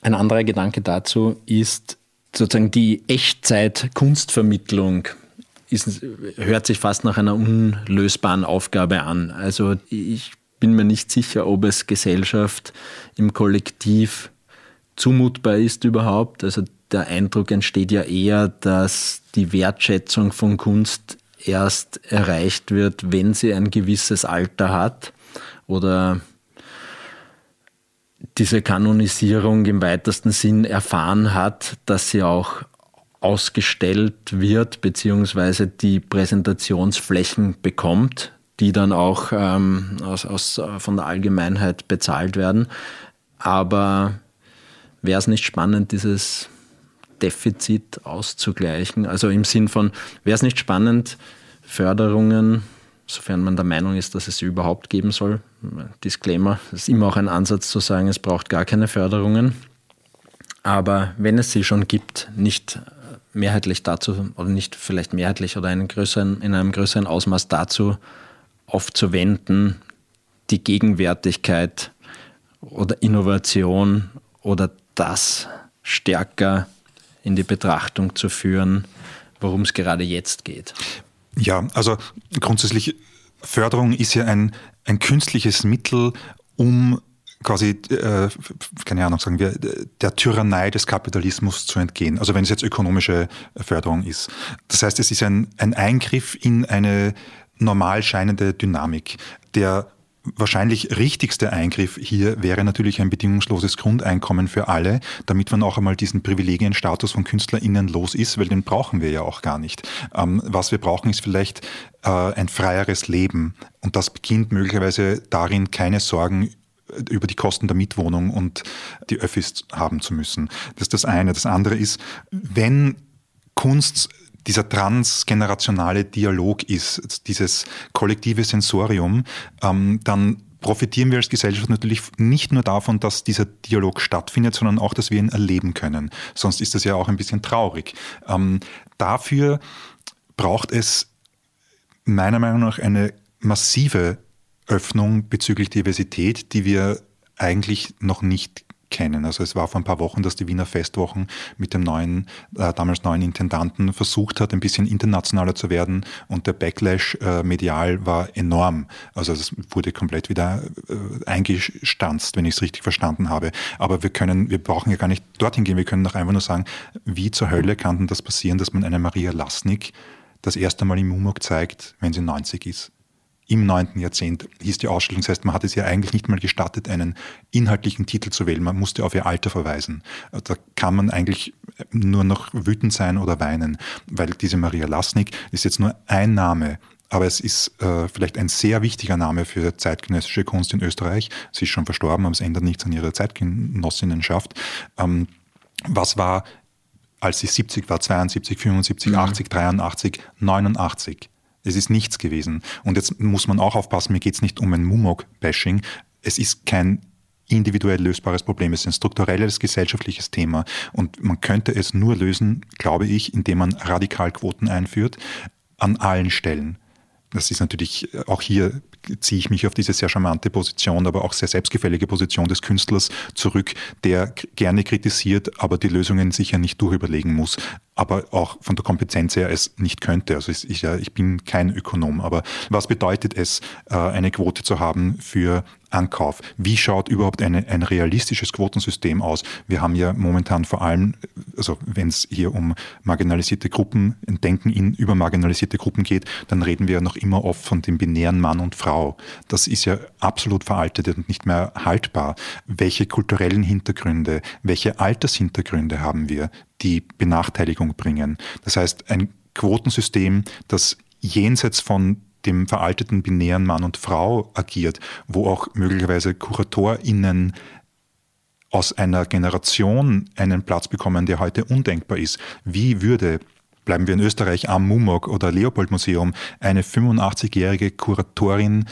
ein anderer Gedanke dazu ist sozusagen die Echtzeit-Kunstvermittlung. Hört sich fast nach einer unlösbaren Aufgabe an. Also ich bin mir nicht sicher, ob es Gesellschaft im Kollektiv zumutbar ist überhaupt. Also der Eindruck entsteht ja eher, dass die Wertschätzung von Kunst erst erreicht wird, wenn sie ein gewisses Alter hat oder diese Kanonisierung im weitesten Sinn erfahren hat, dass sie auch ausgestellt wird, beziehungsweise die Präsentationsflächen bekommt, die dann auch von der Allgemeinheit bezahlt werden. Aber wäre es nicht spannend, dieses Defizit auszugleichen? Also im Sinn von, wäre es nicht spannend, Förderungen, sofern man der Meinung ist, dass es sie überhaupt geben soll, Disclaimer, das ist immer auch ein Ansatz zu sagen, es braucht gar keine Förderungen, aber wenn es sie schon gibt, nicht mehrheitlich dazu, oder nicht vielleicht mehrheitlich oder in einem größeren Ausmaß dazu aufzuwenden, die Gegenwärtigkeit oder Innovation oder das stärker in die Betrachtung zu führen, worum es gerade jetzt geht. Ja, also grundsätzlich Förderung ist ja ein künstliches Mittel, um quasi, keine Ahnung, sagen wir, der Tyrannei des Kapitalismus zu entgehen. Also wenn es jetzt ökonomische Förderung ist. Das heißt, es ist ein Eingriff in eine normal scheinende Dynamik. Der wahrscheinlich richtigste Eingriff hier wäre natürlich ein bedingungsloses Grundeinkommen für alle, damit man auch einmal diesen Privilegienstatus von KünstlerInnen los ist, weil den brauchen wir ja auch gar nicht. Was wir brauchen, ist vielleicht ein freieres Leben. Und das beginnt möglicherweise darin, keine Sorgen über die Kosten der Mietwohnung und die Öffis haben zu müssen. Das ist das eine. Das andere ist, wenn Kunst dieser transgenerationale Dialog ist, dieses kollektive Sensorium, dann profitieren wir als Gesellschaft natürlich nicht nur davon, dass dieser Dialog stattfindet, sondern auch, dass wir ihn erleben können. Sonst ist das ja auch ein bisschen traurig. Dafür braucht es meiner Meinung nach eine massive Öffnung bezüglich Diversität, die wir eigentlich noch nicht kennen. Also es war vor ein paar Wochen, dass die Wiener Festwochen mit dem damals neuen Intendanten versucht hat, ein bisschen internationaler zu werden, und der Backlash medial war enorm. Also das wurde komplett wieder eingestanzt, wenn ich es richtig verstanden habe. Aber wir brauchen ja gar nicht dorthin gehen, wir können doch einfach nur sagen, wie zur Hölle kann denn das passieren, dass man eine Maria Lassnig das erste Mal im Mumok zeigt, wenn sie 90 ist. Im 9. Jahrzehnt hieß die Ausstellung, das heißt, man hat es ja eigentlich nicht mal gestattet, einen inhaltlichen Titel zu wählen, man musste auf ihr Alter verweisen. Da kann man eigentlich nur noch wütend sein oder weinen, weil diese Maria Lassnig ist jetzt nur ein Name, aber es ist vielleicht ein sehr wichtiger Name für zeitgenössische Kunst in Österreich. Sie ist schon verstorben, aber es ändert nichts an ihrer Zeitgenossinnenschaft. Was war, als sie 70 war, 72, 75, 80, 83, 89? Es ist nichts gewesen. Und jetzt muss man auch aufpassen, mir geht es nicht um ein Mumok-Bashing. Es ist kein individuell lösbares Problem. Es ist ein strukturelles, gesellschaftliches Thema. Und man könnte es nur lösen, glaube ich, indem man Radikalquoten einführt, an allen Stellen. Das ist natürlich, auch hier ziehe ich mich auf diese sehr charmante Position, aber auch sehr selbstgefällige Position des Künstlers zurück, der gerne kritisiert, aber die Lösungen sicher nicht durchüberlegen muss, aber auch von der Kompetenz her es nicht könnte. Also ich bin kein Ökonom, aber was bedeutet es, eine Quote zu haben für Ankauf? Wie schaut überhaupt ein realistisches Quotensystem aus? Wir haben ja momentan vor allem, also wenn es hier um marginalisierte Gruppen, über marginalisierte Gruppen geht, dann reden wir ja noch immer oft von dem binären Mann und Frau. Das ist ja absolut veraltet und nicht mehr haltbar. Welche kulturellen Hintergründe, welche Altershintergründe haben wir, die Benachteiligung bringen? Das heißt, ein Quotensystem, das jenseits von dem veralteten binären Mann und Frau agiert, wo auch möglicherweise KuratorInnen aus einer Generation einen Platz bekommen, der heute undenkbar ist. Wie würde, bleiben wir in Österreich, am Mumok oder Leopold Museum, eine 85-jährige Kuratorin,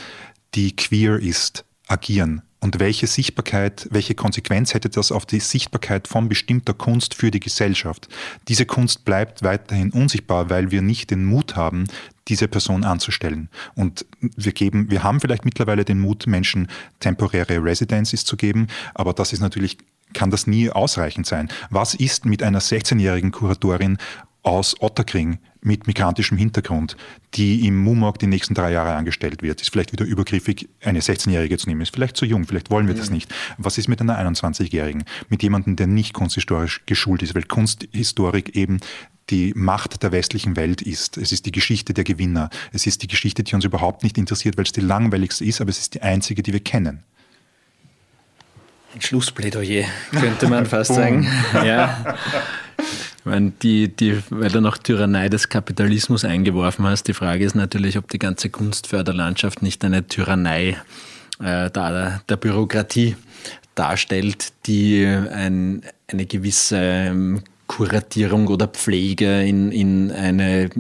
die queer ist, agieren? Und welche Sichtbarkeit, welche Konsequenz hätte das auf die Sichtbarkeit von bestimmter Kunst für die Gesellschaft? Diese Kunst bleibt weiterhin unsichtbar, weil wir nicht den Mut haben, diese Person anzustellen. Und wir haben vielleicht mittlerweile den Mut, Menschen temporäre Residences zu geben, aber das ist natürlich, kann das nie ausreichend sein. Was ist mit einer 16-jährigen Kuratorin aus Otterkring mit migrantischem Hintergrund, die im Mumok die nächsten 3 Jahre angestellt wird? Ist vielleicht wieder übergriffig, eine 16-Jährige zu nehmen. Ist vielleicht zu jung, vielleicht wollen wir das nicht. Was ist mit einer 21-Jährigen? Mit jemandem, der nicht kunsthistorisch geschult ist, weil Kunsthistorik eben die Macht der westlichen Welt ist. Es ist die Geschichte der Gewinner. Es ist die Geschichte, die uns überhaupt nicht interessiert, weil es die langweiligste ist, aber es ist die einzige, die wir kennen. Ein Schlussplädoyer, könnte man fast sagen. Ja. Ich meine, weil du noch Tyrannei des Kapitalismus eingeworfen hast, die Frage ist natürlich, ob die ganze Kunstförderlandschaft nicht eine Tyrannei der Bürokratie darstellt, die eine gewisse Kuratierung oder Pflege in eine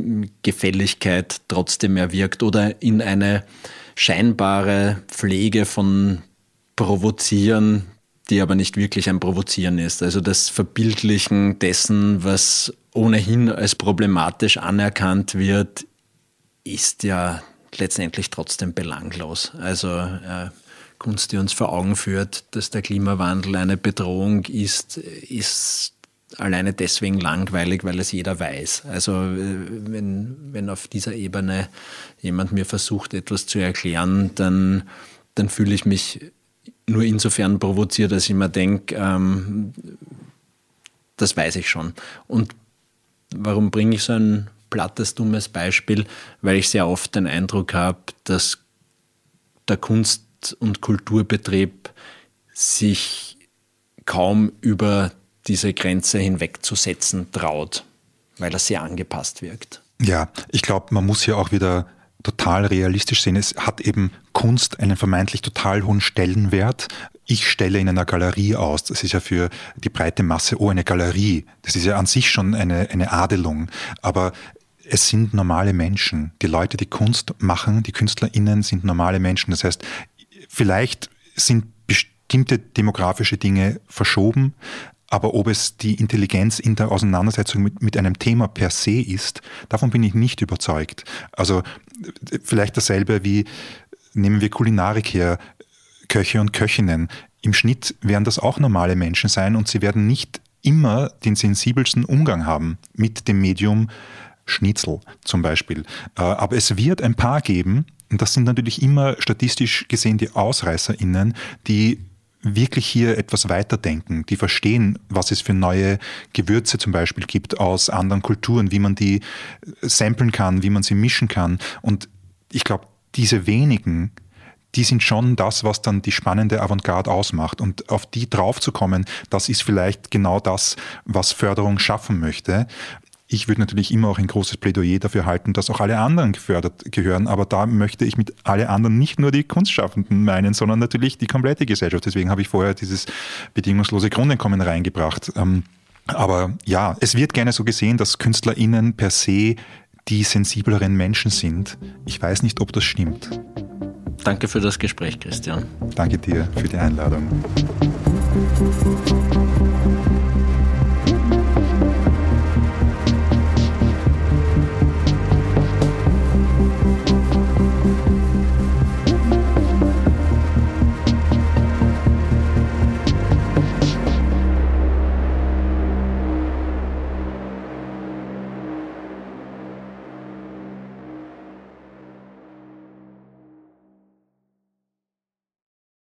Gefälligkeit trotzdem erwirkt oder in eine scheinbare Pflege von Provozieren, die aber nicht wirklich ein Provozieren ist. Also das Verbildlichen dessen, was ohnehin als problematisch anerkannt wird, ist ja letztendlich trotzdem belanglos. Also Kunst, die uns vor Augen führt, dass der Klimawandel eine Bedrohung ist, ist alleine deswegen langweilig, weil es jeder weiß. Also wenn auf dieser Ebene jemand mir versucht, etwas zu erklären, dann fühle ich mich nur insofern provoziert, dass ich mir denke, das weiß ich schon. Und warum bringe ich so ein plattes, dummes Beispiel? Weil ich sehr oft den Eindruck habe, dass der Kunst- und Kulturbetrieb sich kaum über diese Grenze hinwegzusetzen traut, weil er sehr angepasst wirkt. Ja, ich glaube, man muss hier auch wieder total realistisch sehen. Es hat eben Kunst einen vermeintlich total hohen Stellenwert. Ich stelle in einer Galerie aus. Das ist ja für die breite Masse, eine Galerie. Das ist ja an sich schon eine Adelung. Aber es sind normale Menschen. Die Leute, die Kunst machen, die KünstlerInnen sind normale Menschen. Das heißt, vielleicht sind bestimmte demografische Dinge verschoben, aber ob es die Intelligenz in der Auseinandersetzung mit einem Thema per se ist, davon bin ich nicht überzeugt. Also vielleicht dasselbe wie, nehmen wir Kulinarik her, Köche und Köchinnen. Im Schnitt werden das auch normale Menschen sein und sie werden nicht immer den sensibelsten Umgang haben mit dem Medium Schnitzel zum Beispiel. Aber es wird ein paar geben, und das sind natürlich immer statistisch gesehen die AusreißerInnen, die wirklich hier etwas weiterdenken, die verstehen, was es für neue Gewürze zum Beispiel gibt aus anderen Kulturen, wie man die samplen kann, wie man sie mischen kann. Und ich glaube, diese wenigen, die sind schon das, was dann die spannende Avantgarde ausmacht. Und auf die draufzukommen, das ist vielleicht genau das, was Förderung schaffen möchte. Ich würde natürlich immer auch ein großes Plädoyer dafür halten, dass auch alle anderen gefördert gehören, aber da möchte ich mit alle anderen nicht nur die Kunstschaffenden meinen, sondern natürlich die komplette Gesellschaft. Deswegen habe ich vorher dieses bedingungslose Grundeinkommen reingebracht. Aber ja, es wird gerne so gesehen, dass KünstlerInnen per se die sensibleren Menschen sind. Ich weiß nicht, ob das stimmt. Danke für das Gespräch, Christian. Danke dir für die Einladung.